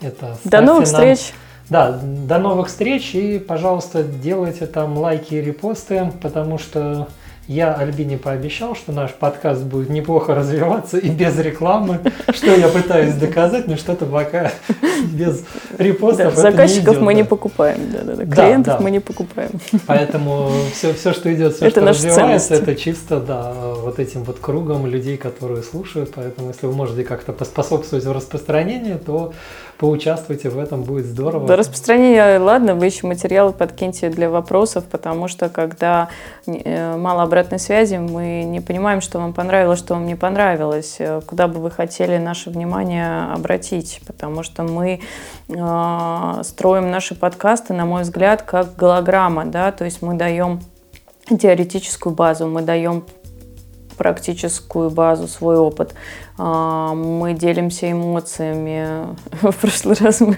это, до новых нам... встреч. Да, до новых встреч. И, пожалуйста, делайте там лайки и репосты, потому что я Альбине пообещал, что наш подкаст будет неплохо развиваться и без рекламы, что я пытаюсь доказать, но что-то пока без репостов да, заказчиков это не идет, мы да. не покупаем, да, да, да. клиентов да, да. мы не покупаем. Поэтому все, все что идет, все, это что развивается, ценность. Это чисто да, вот этим вот кругом людей, которые слушают. Поэтому если вы можете как-то поспособствовать в распространении, то поучаствуйте в этом, будет здорово. До распространения, ладно, вы еще материалы подкиньте для вопросов, потому что когда мало обратной связи, мы не понимаем, что вам понравилось, что вам не понравилось, куда бы вы хотели наше внимание обратить, потому что мы э, строим наши подкасты, на мой взгляд, как голограмма, да, то есть мы даем теоретическую базу, мы даем практическую базу, свой опыт. Мы делимся эмоциями. В прошлый раз мы,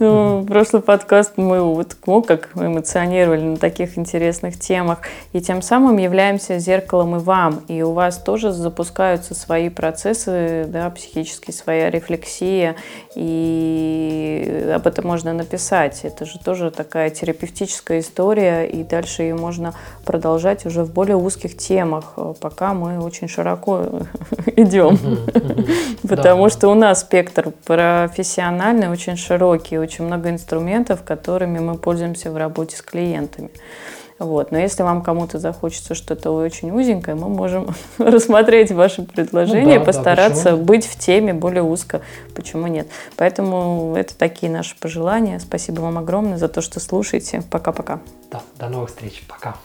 ну, в прошлый подкаст мы вот ну, как эмоционировали на таких интересных темах. И тем самым являемся зеркалом и вам. И у вас тоже запускаются свои процессы, да, психические, своя рефлексия. И об этом можно написать. Это же тоже такая терапевтическая история. И дальше ее можно продолжать уже в более узких темах. Пока мы очень широко идем. Потому что у нас спектр профессиональный очень широкий, очень много инструментов, которыми мы пользуемся в работе с клиентами. Вот. Но если вам кому-то захочется что-то очень узенькое, мы можем рассмотреть ваши предложения, ну, да, постараться да, быть в теме более узко. Почему нет? Поэтому это такие наши пожелания. Спасибо вам огромное за то, что слушаете. Пока-пока. Да, до новых встреч. Пока.